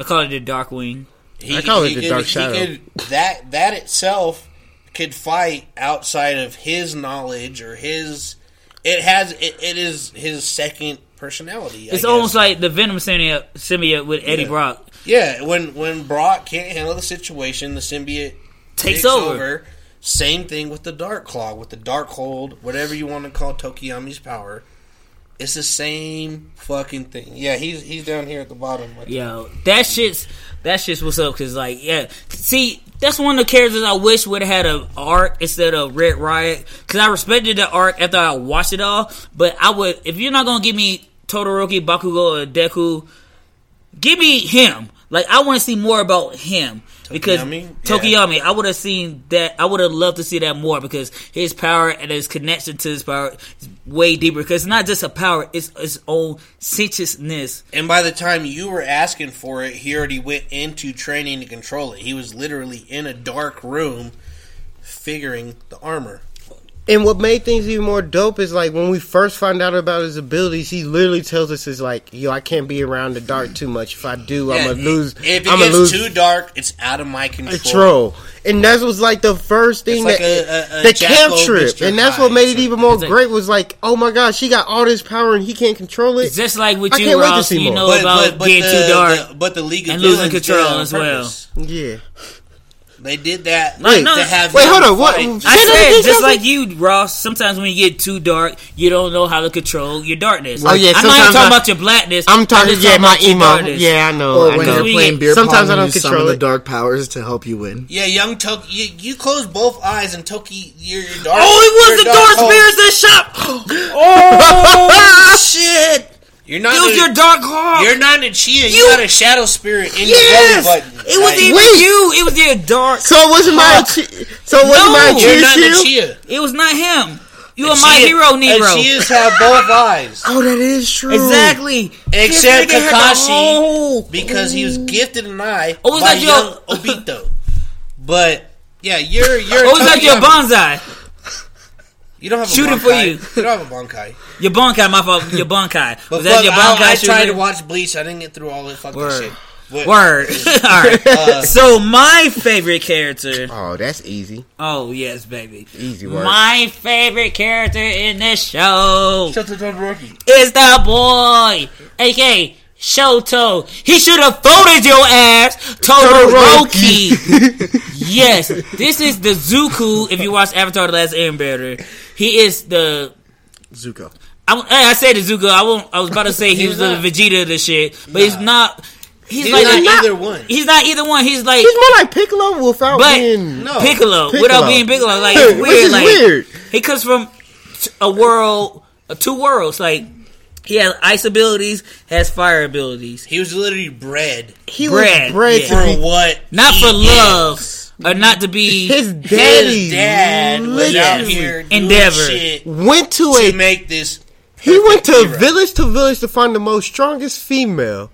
I call it the Dark Wing. He, I call he, it the could, Dark Shadow. Could, that that itself could fight outside of his knowledge or his. It has. It, it is his second personality. I it's guess. almost like the Venom symbiote, symbiote with Eddie yeah. Brock. Yeah, when when Brock can't handle the situation, the symbiote takes, takes over. over. Same thing with the Dark Claw, with the Dark Hold, whatever you want to call Tokiyami's power. It's the same fucking thing. Yeah, he's he's down here at the bottom. Like, yo, that shit's that shit's what's up. Cause like, yeah, see, that's one of the characters I wish would have had an arc instead of Red Riot. Cause I respected the arc after I watched it all, but I would if you're not gonna give me Todoroki, Bakugo, or Deku. Give me him. Like, I want to see more about him. Because Tokiyami, Tokiyami yeah. I would have seen that. I would have loved to see that more because his power and his connection to his power is way deeper. Because it's not just a power, it's its own consciousness. And by the time you were asking for it, he already went into training to control it. He was literally in a dark room figuring the armor. And what made things even more dope is, like, when we first find out about his abilities, he literally tells us, is like, yo, I can't be around the dark too much. If I do, yeah, I'm going to lose. If it I'm gets lose too dark, it's out of my control. control. And that was, like, the first thing it's that... Like a, a, a the camp trip. And that's what made it even more like, great was, like, oh, my God, she got all this power and he can't control it. It's just like with I you, can't Ross, wait to see you know but, about but, but being the, too dark the, but the League of and losing control as well. Yeah. They did that. Wait, no, to have wait hold on. What? I said, just like you, Ross, sometimes when you get too dark, you don't know how to control your darkness. Like, oh, yeah, I'm not even talking I, about your blackness. I'm talking, I'm yeah, talking my about emo. Darkness. Yeah, I know. Or I when know. You're playing beer sometimes pong, I don't you control summon it. the dark powers to help you win. Yeah, young Toki, you, you close both eyes and Toki, you're, you're dark. Oh, it was the dark spirits that shot. Oh, shit. You're not Use a, your dark heart. You're not a Chia. You, you got a shadow spirit in yes! your belly button. It was even Wait. you. It was your dark. So it wasn't my Chia. So it wasn't no, my Chia. You're not a Chia. It was not him. You are my hero, Nero. And Chias have both eyes. Oh, that is true. Exactly. Except Kakashi, oh. because he was gifted an eye oh, by young your... Obito. But yeah, you're you're. What was that? Your bonsai. You don't have shooting a for you. You don't have a Bankai. Your Bankai, my fault. Your Bankai. Was but that fuck, your Bankai? I, I tried to watch Bleach. I didn't get through all the fucking Word. shit. But, Word. All right. Uh, so my favorite character. Oh, that's easy. Oh yes, baby. Easy word. My favorite character in this show Shoto Todoroki is the boy, aka Shoto. He should have folded your ass, Todoroki. Todoroki. Yes, this is the Zuko. If you watch Avatar: The Last Airbender, he is the Zuko. I, I said the Zuko. I won't. I was about to say he was not the Vegeta of the shit, but nah. he's not. He's, he's like, not like, either one. He's not either one. He's like he's more like Piccolo without but being no. Piccolo, Piccolo without being Piccolo. Like it's weird. Which is like weird. He comes from a world, two worlds. Like he has ice abilities, has fire abilities. He was literally bred. He bred, was bred yeah. for yeah. what? Not for love, is. Or not to be his daddy. His dad was out here endeavor went to, to a make this. He went to hero. village to village to find the most strongest female.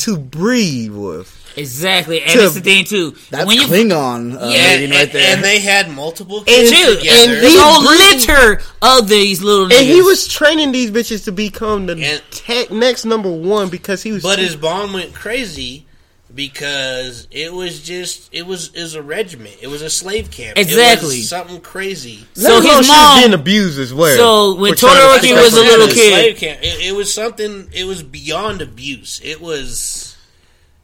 To breed with. Exactly. And to, it's the thing too. That's when you, Klingon uh, yeah, and, right there. And they had multiple kids and, together. And the whole litter of these little and niggas. And he was training these bitches to become the and, tech, next number one because he was... But his bomb went crazy because it was just... It was, it was a regiment. It was a slave camp. Exactly. It was something crazy. So, so his mom... being abused as well. So when Todoroki was a little kid... It, it was something... It was beyond abuse. It was...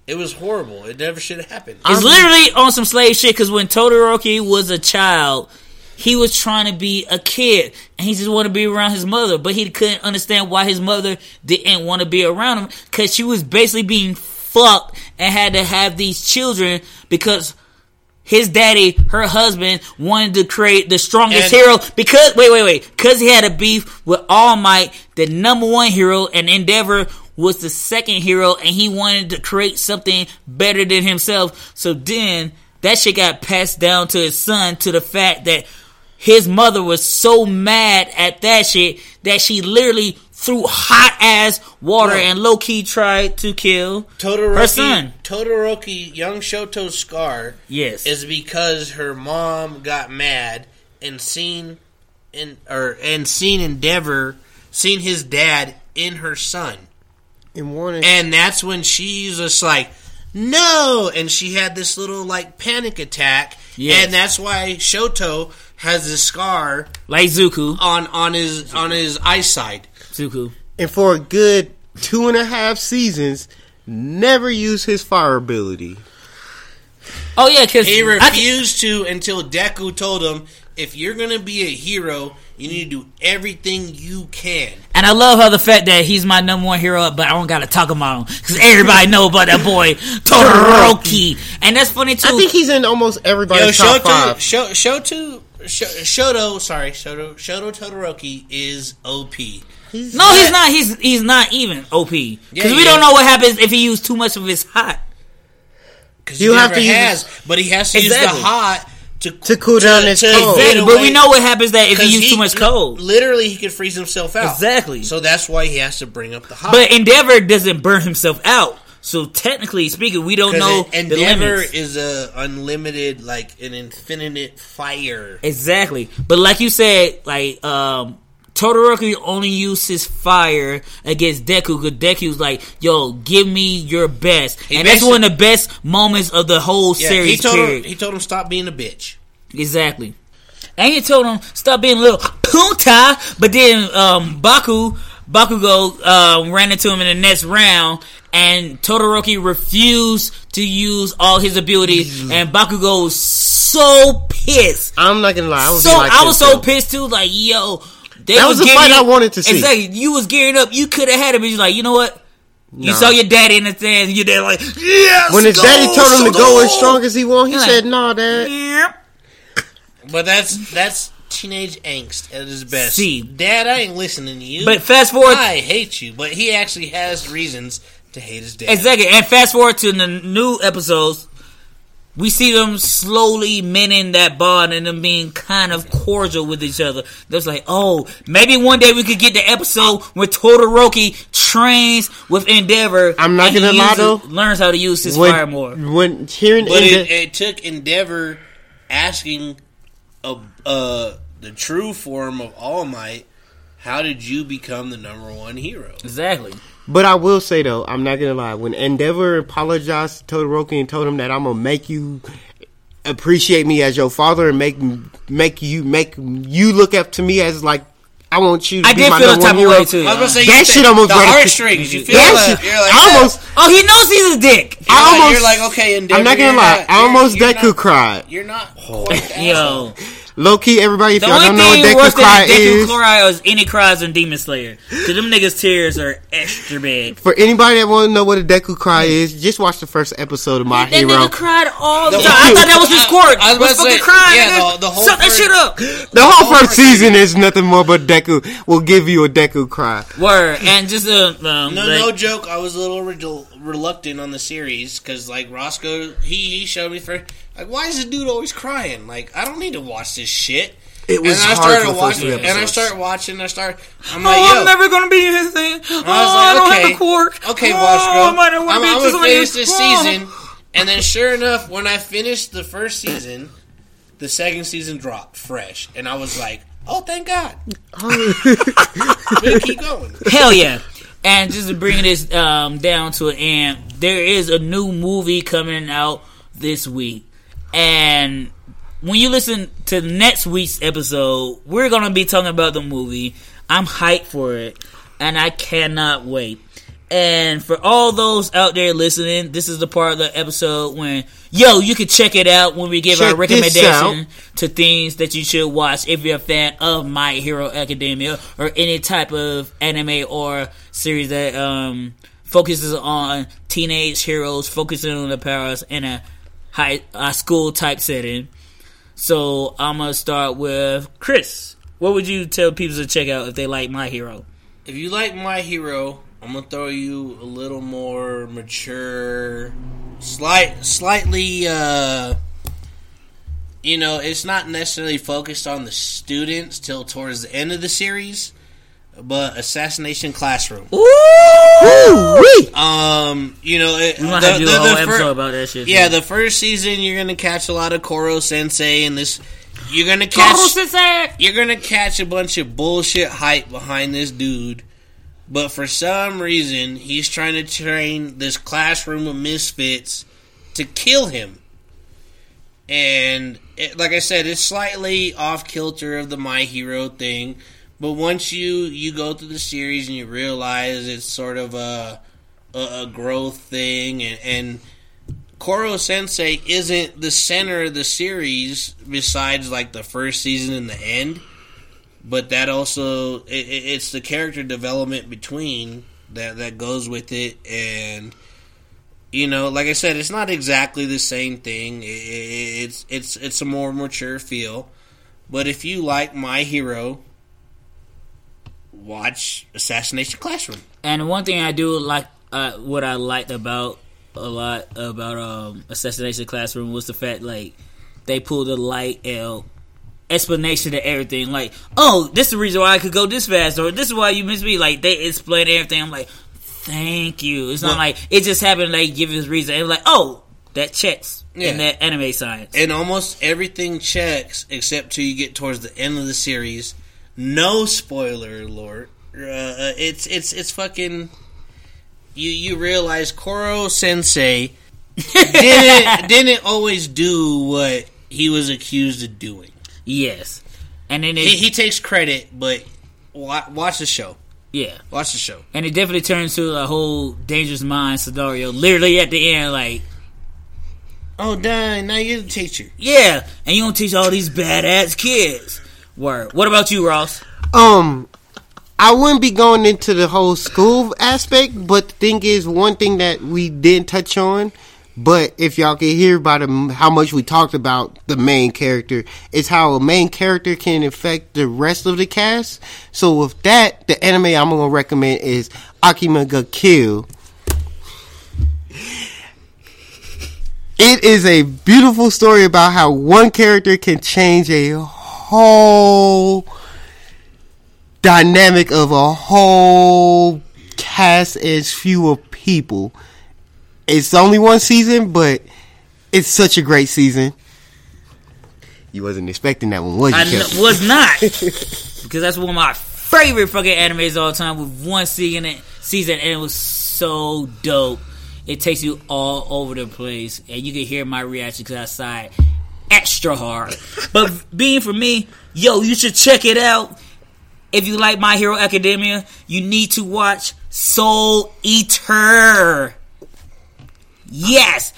It was horrible. It never should have happened. It's literally on some slave shit because when Todoroki was a child, he was trying to be a kid and he just wanted to be around his mother, but he couldn't understand why his mother didn't want to be around him because she was basically being fucked and had to have these children because his daddy, her husband, wanted to create the strongest and hero because, wait, wait, wait, because he had a beef with All Might, the number one hero, and Endeavor was the second hero, and he wanted to create something better than himself. So then that shit got passed down to his son to the fact that his mother was so mad at that shit that she literally threw hot ass water right. and low key tried to kill Todoroki, her son. Todoroki, young Shoto's scar yes. is because her mom got mad and seen in or and seen Endeavor, seen his dad in her son. And, and that's when she's just like, no! And she had this little, like, panic attack. Yes. And that's why Shoto has this scar. Like Zuko. On, on his Zuko. on his eyesight. Zuko. And for a good two and a half seasons, never used his fire ability. Oh, yeah, because... He refused can- to until Deku told him, if you're going to be a hero... You need to do everything you can. And I love how the fact that he's my number one hero, but I don't gotta talk about him because everybody know about that boy Todoroki. And that's funny too. I think he's in almost everybody's Yo, top Shoto, five. Shoto, Shoto, sorry, Shoto, Shoto Todoroki is O P. He's no, not, he's not. He's he's not even O P because yeah, we yeah. don't know what happens if he uses too much of his hot. Because he never has, use, but he has to exactly. use the hot. To, to cool to, down his cold. Exactly. But we know what happens that if he uses too much cold. Literally, he could freeze himself out. Exactly. So that's why he has to bring up the hot. But Endeavor doesn't burn himself out. So technically speaking, we don't know it, Endeavor the is a unlimited, like an infinite fire. Exactly. But like you said, like um, Todoroki only uses fire against Deku. Because Deku's like, yo, give me your best. He and that's one of the best moments of the whole yeah, series, he told period. Him, he told him, stop being a bitch. Exactly. And he told him, stop being a little punta. But then um, Baku, Bakugo uh, ran into him in the next round. And Todoroki refused to use all his abilities. And Bakugo was so pissed. I'm not going to lie. I was, so, like I was so pissed too. Like, yo... They that was the fight up. I wanted to see. Exactly. You was gearing up. You could have had him. He's like, you know what? You nah. saw your daddy in the stands. And your dad like, yes, when his go, daddy told him so to go, go as strong as he want, he like, said, nah, dad. Yep. But that's that's teenage angst at its best. See, dad, I ain't listening to you. But fast forward, I hate you. But he actually has reasons to hate his dad. Exactly. And fast forward to the new episodes. We see them slowly mending that bond and them being kind of cordial with each other. There's like, oh, maybe one day we could get the episode where Todoroki trains with Endeavor. I'm not going to lie, though. Learns how to use his when, fire more. When hearing but Ende- it, it took Endeavor asking a, uh, the true form of All Might, how did you become the number one hero? Exactly. But I will say, though, I'm not going to lie. When Endeavor apologized to Todoroki and told him that I'm going to make you appreciate me as your father and make make you make you look up to me as, like, I want you to I be my number one hero. I did feel the type of way, too. That shit almost... The heartstrings. You feel that shit. Almost... Oh, he knows he's a dick. You're, I almost, like, you're like, okay, Endeavor. I'm not going to lie. I almost Deku cried. You're not... Yo... Low key, everybody, if y'all don't know what Deku Cry is. The only thing worse than Deku Cry is any cries on Demon Slayer. Because them niggas' tears are extra bad. For anybody that want to know what a Deku Cry is, just watch the first episode of My that Hero. That nigga cried all the time. I thought that was his court. I was fucking crying. Yeah, the, the whole Suck first, that shit up. The, the whole, whole first, first season is nothing more but Deku will give you a Deku Cry. Word. And just a... Um, no, like, no joke. I was a little re- reluctant on the series. Because, like, Roscoe, he, he showed me first... Like, why is the dude always crying? Like, I don't need to watch this shit. It was and I hard started watching, and I started watching, and I started. I'm oh, like, yo. I'm never gonna be in his thing. Oh, I, like, I don't okay. have a quirk. Okay, oh, watch, bro. I'm, I'm gonna finish this oh. season, and then sure enough, when I finished the first season, the second season dropped fresh, and I was like, oh, thank God. We'll keep going. Hell yeah. And just to bring this um, down to an end, there is a new movie coming out this week. And when you listen to next week's episode, we're going to be talking about the movie. I'm hyped for it, and I cannot wait. And for all those out there listening, this is the part of the episode when, yo, you can check it out when we give check our recommendation to things that you should watch if you're a fan of My Hero Academia or any type of anime or series that um, focuses on teenage heroes, focusing on the powers in a high uh, school type setting. So I'm gonna start with Chris. What would you tell people to check out if they like My Hero? If you like My Hero, I'm gonna throw you a little more mature, slight, slightly. Uh, you know, it's not necessarily focused on the students till towards the end of the series, but Assassination Classroom. Ooh! Um, you know, it, we might the, have to do the, a whole fir- episode about that shit. Yeah, man. The first season you're gonna catch a lot of Koro Sensei, and this you're gonna catch Koro Sensei. You're gonna catch a bunch of bullshit hype behind this dude, but for some reason he's trying to train this classroom of misfits to kill him. And it, like I said, it's slightly off kilter of the My Hero thing. But once you, you go through the series and you realize it's sort of a a, a growth thing, and, and Koro Sensei isn't the center of the series besides like the first season and the end, but that also it, it's the character development between that that goes with it, and you know, like I said, it's not exactly the same thing. It, it, it's it's it's a more mature feel, but if you like My Hero, watch Assassination Classroom. And one thing I do like, uh, what I liked about a lot about um, Assassination Classroom was the fact, like, they pulled a light L explanation to everything. Like, oh, this is the reason why I could go this fast, or this is why you missed me. Like, they explained everything. I'm like, thank you. It's not well, like it just happened. Like, give his reason. And like, oh, that checks yeah. in that anime science. And almost everything checks except till you get towards the end of the series. No spoiler alert. Uh, it's it's it's fucking. You you realize Koro Sensei didn't didn't always do what he was accused of doing. Yes, and then it, he, he takes credit, but watch, watch the show. Yeah, watch the show, and it definitely turns to a whole Dangerous Mind scenario. Literally at the end, like, oh, dang, now you're the teacher. Yeah, and you gonna teach all these badass kids. Word. What about you, Ross? Um, I wouldn't be going into the whole school aspect, but the thing is, one thing that we didn't touch on, but if y'all can hear about the, how much we talked about the main character, is how a main character can affect the rest of the cast. So with that, the anime I'm going to recommend is Akima ga Kill. It is a beautiful story about how one character can change a whole whole dynamic of a whole cast as fewer people. It's only one season, but it's such a great season. You wasn't expecting that one, was you? I n- was not because that's one of my favorite fucking animes of all time with one season, and it was so dope. It takes you all over the place, and you can hear my reaction because I sighed extra hard. But being for me, yo, you should check it out. If you like My Hero Academia, you need to watch Soul Eater. Yes.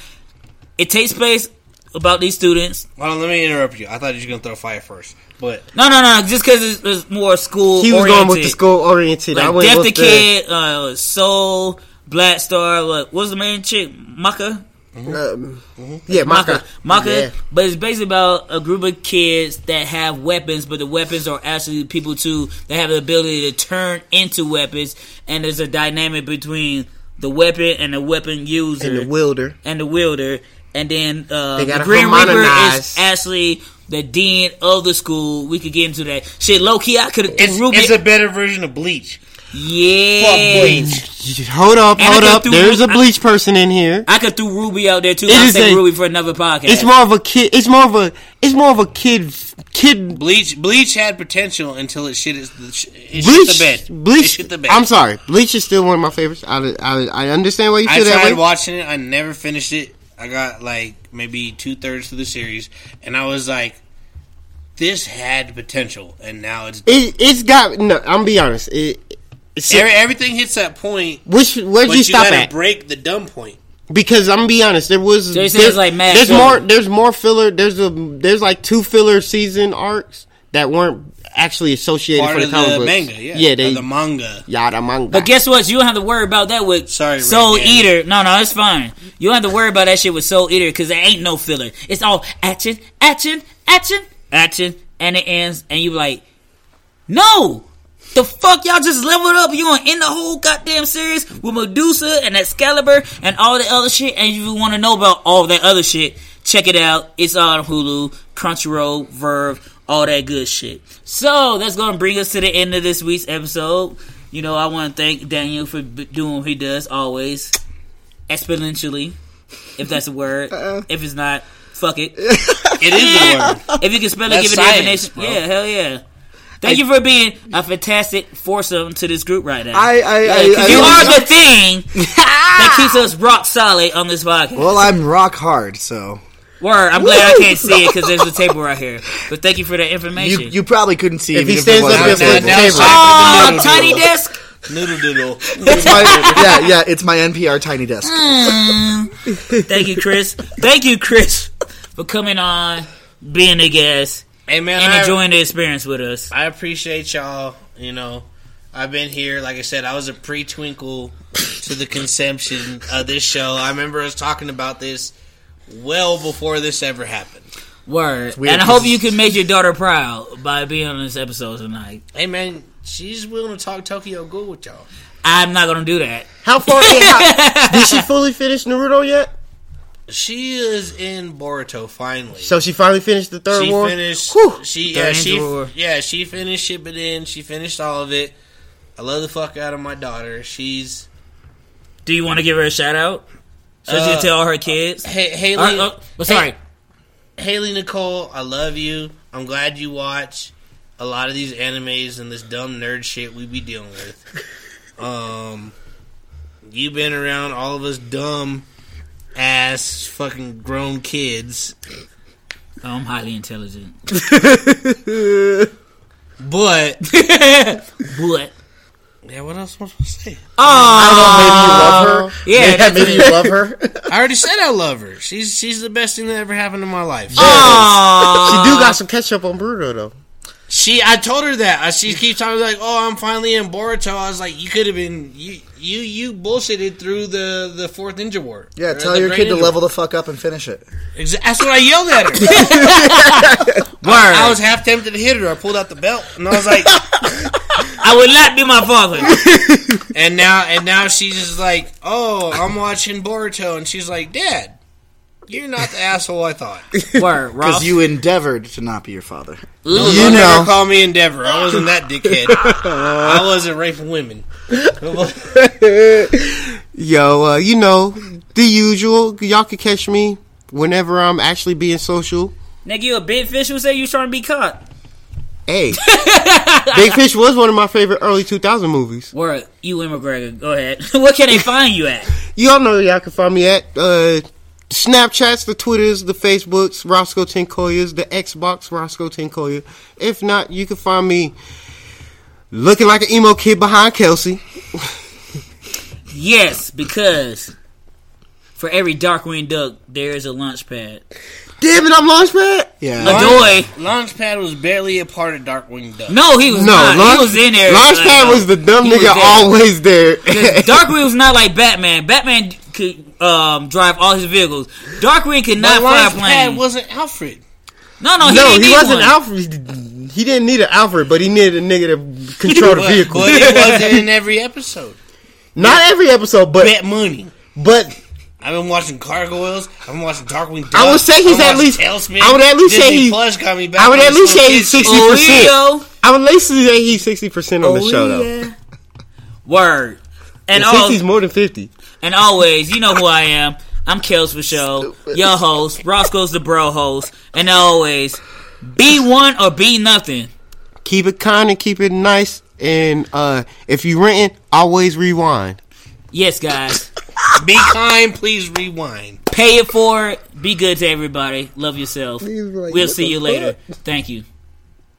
It takes place about these students. Well, let me interrupt you. I thought you were going to throw fire first. But no, no, no. Just because it's, it's more school-oriented. He was oriented. Going with the school-oriented. Like I went Death with the Kid, uh, Soul, Black Star. Like, what's the main chick? Maka? Mm-hmm. Um, mm-hmm. Yeah, Maka. Maka. Yeah. But it's basically about a group of kids that have weapons, but the weapons are actually people, too, that have the ability to turn into weapons. And there's a dynamic between the weapon and the weapon user. And the wielder. And the wielder. And then uh, the Grim Reaper is actually the dean of the school. We could get into that. Shit, low-key, I could have... It's, it's a better version of Bleach. Yeah. Fuck Bleach. Hold up, and hold up. There's Ru- a Bleach I, person in here. I could throw Ruby out there, too. I'll take Ruby for another podcast. It's more of a kid... It's more of a... It's more of a kid... Kid... Bleach Bleach had potential until it shit is... It Bleach, shit the bed. Bleach... It shit the bed. I'm sorry. Bleach is still one of my favorites. I, I, I understand why you feel that way. I tried watching it. I never finished it. I got like maybe two thirds of the series, and I was like, "This had potential," and now it's it, it's got no. I'm gonna be honest. It, it's, Every, everything hits that point. Which where'd but you stop you gotta at? Break the dumb point. Because I'm gonna be honest, there was there, there's like mad there's filler. more there's more filler. There's a there's like two filler season arcs that weren't actually associated Part for the of comic the books. Manga, yeah, yeah they, the manga, yeah, the manga. But guess what? You don't have to worry about that with Sorry, Soul Ray Eater. Danny. No, no, it's fine. You don't have to worry about that shit with Soul Eater because there ain't no filler. It's all action, action, action, action, and it ends. And you like, no, the fuck, y'all just leveled up. You gonna end the whole goddamn series with Medusa and Excalibur and all the other shit, and you want to know about all that other shit? Check it out. It's on Hulu, Crunchyroll, Verve. All that good shit. So, that's going to bring us to the end of this week's episode. You know, I want to thank Daniel for b- doing what he does, always. Exponentially. If that's a word. Uh-uh. If it's not, fuck it. It is a word. If you can spell it, give it a definition. Yeah, hell yeah. Thank I, you for being a fantastic foursome to this group right now. I, I, yeah, I, I You I, are I, the thing that keeps us rock solid on this podcast. Well, I'm rock hard, so... Word, I'm Woo! Glad I can't see it because there's a table right here. But thank you for that information. You, you probably couldn't see if it. If he stands up at the table. Oh, tiny desk. Noodle doodle. It's my, yeah, yeah, it's my N P R tiny desk. Mm. Thank you, Chris. Thank you, Chris, for coming on, being a guest, hey, man, and I, enjoying the experience with us. I appreciate y'all, you know. I've been here, like I said, I was a pre-twinkle to the conception of this show. I remember us talking about this well before this ever happened. Word. And I hope you can make your daughter proud by being on this episode tonight. Hey man, she's willing to talk Tokyo Ghoul with y'all. I'm not gonna do that. How far how, did she fully finish Naruto yet? She is in Boruto finally. So she finally finished the third she war? Finished, she finished yeah, she, war. Yeah, she finished it, but then she finished all of it. I love the fuck out of my daughter. She's... Do you want to give her a shout out? So uh, she can tell all her kids. Uh, hey, Haley, uh, uh, well, sorry, hey, Haley Nicole, I love you. I'm glad you watch a lot of these animes and this dumb nerd shit we be dealing with. um, you've been around all of us dumb ass fucking grown kids. Oh, I'm highly intelligent, but but. Yeah, what else was I supposed to say? Oh, I don't know, maybe you love her. Yeah, that maybe you love her. I already said I love her. She's she's the best thing that ever happened in my life. She, she do got some catch up on Boruto though. She, I told her that. She keeps talking like, "Oh, I'm finally in Boruto." I was like, "You could have been you you you bullshitted through the, the fourth Ninja War." Yeah, tell your kid to level the fuck up and finish it. Exactly. That's what I yelled at her. I, I was half tempted to hit her. I pulled out the belt and I was like. I would not be my father. and now and now she's just like, oh, I'm watching Boruto. And she's like, Dad, you're not the asshole I thought. Word, Ross. Because you endeavored to not be your father. Ooh, no, you never call me endeavor. I wasn't that dickhead. I wasn't raping women. Yo, uh, you know, the usual. Y'all can catch me whenever I'm actually being social. Nigga, you a big fish who say you trying to be caught. Hey, Big Fish was one of my favorite early two thousand movies. Word, Ewan McGregor, go ahead. Where can they find you at? Y'all know y'all can find me at uh, Snapchats, the Twitters, the Facebooks, Roscoe Tinkoyas, the Xbox, Roscoe Tinkoya. If not, you can find me looking like an emo kid behind Kelsey. Yes, because for every Darkwing Duck, there is a launch pad. Damn it, I'm Launchpad? Yeah. Adoy. Launchpad was barely a part of Darkwing Duck. No, he was no, not. Launch, he was in there. Launchpad was, like, was the dumb nigga there. Always there. Darkwing was not like Batman. Batman could um, drive all his vehicles. Darkwing could not fly a plane. Launchpad wasn't Alfred. No, no, he no, didn't he need wasn't one. Alfred. He didn't need an Alfred, but he needed a nigga to control the vehicle. But it wasn't in every episode. Not yeah. every episode, but... Bet money. But... I've been watching Gargoyles. I've been watching Darkwing Duck. I would say he's at least. Tailspin. I would at least Disney say he. Plus got me back I would at least say he's sixty percent. I would at least say he's sixty percent on oh, the show yeah. though. Word. And sixty's more than fifty. And always, you know who I am. I'm Kels for show. Your host, Roscoe's the bro host, and always be one or be nothing. Keep it kind and keep it nice, and uh, if you renting, always rewind. Yes, guys. Be kind, please rewind. Pay it forward. Be good to everybody. Love yourself. Like, we'll see you fuck? later. Thank you.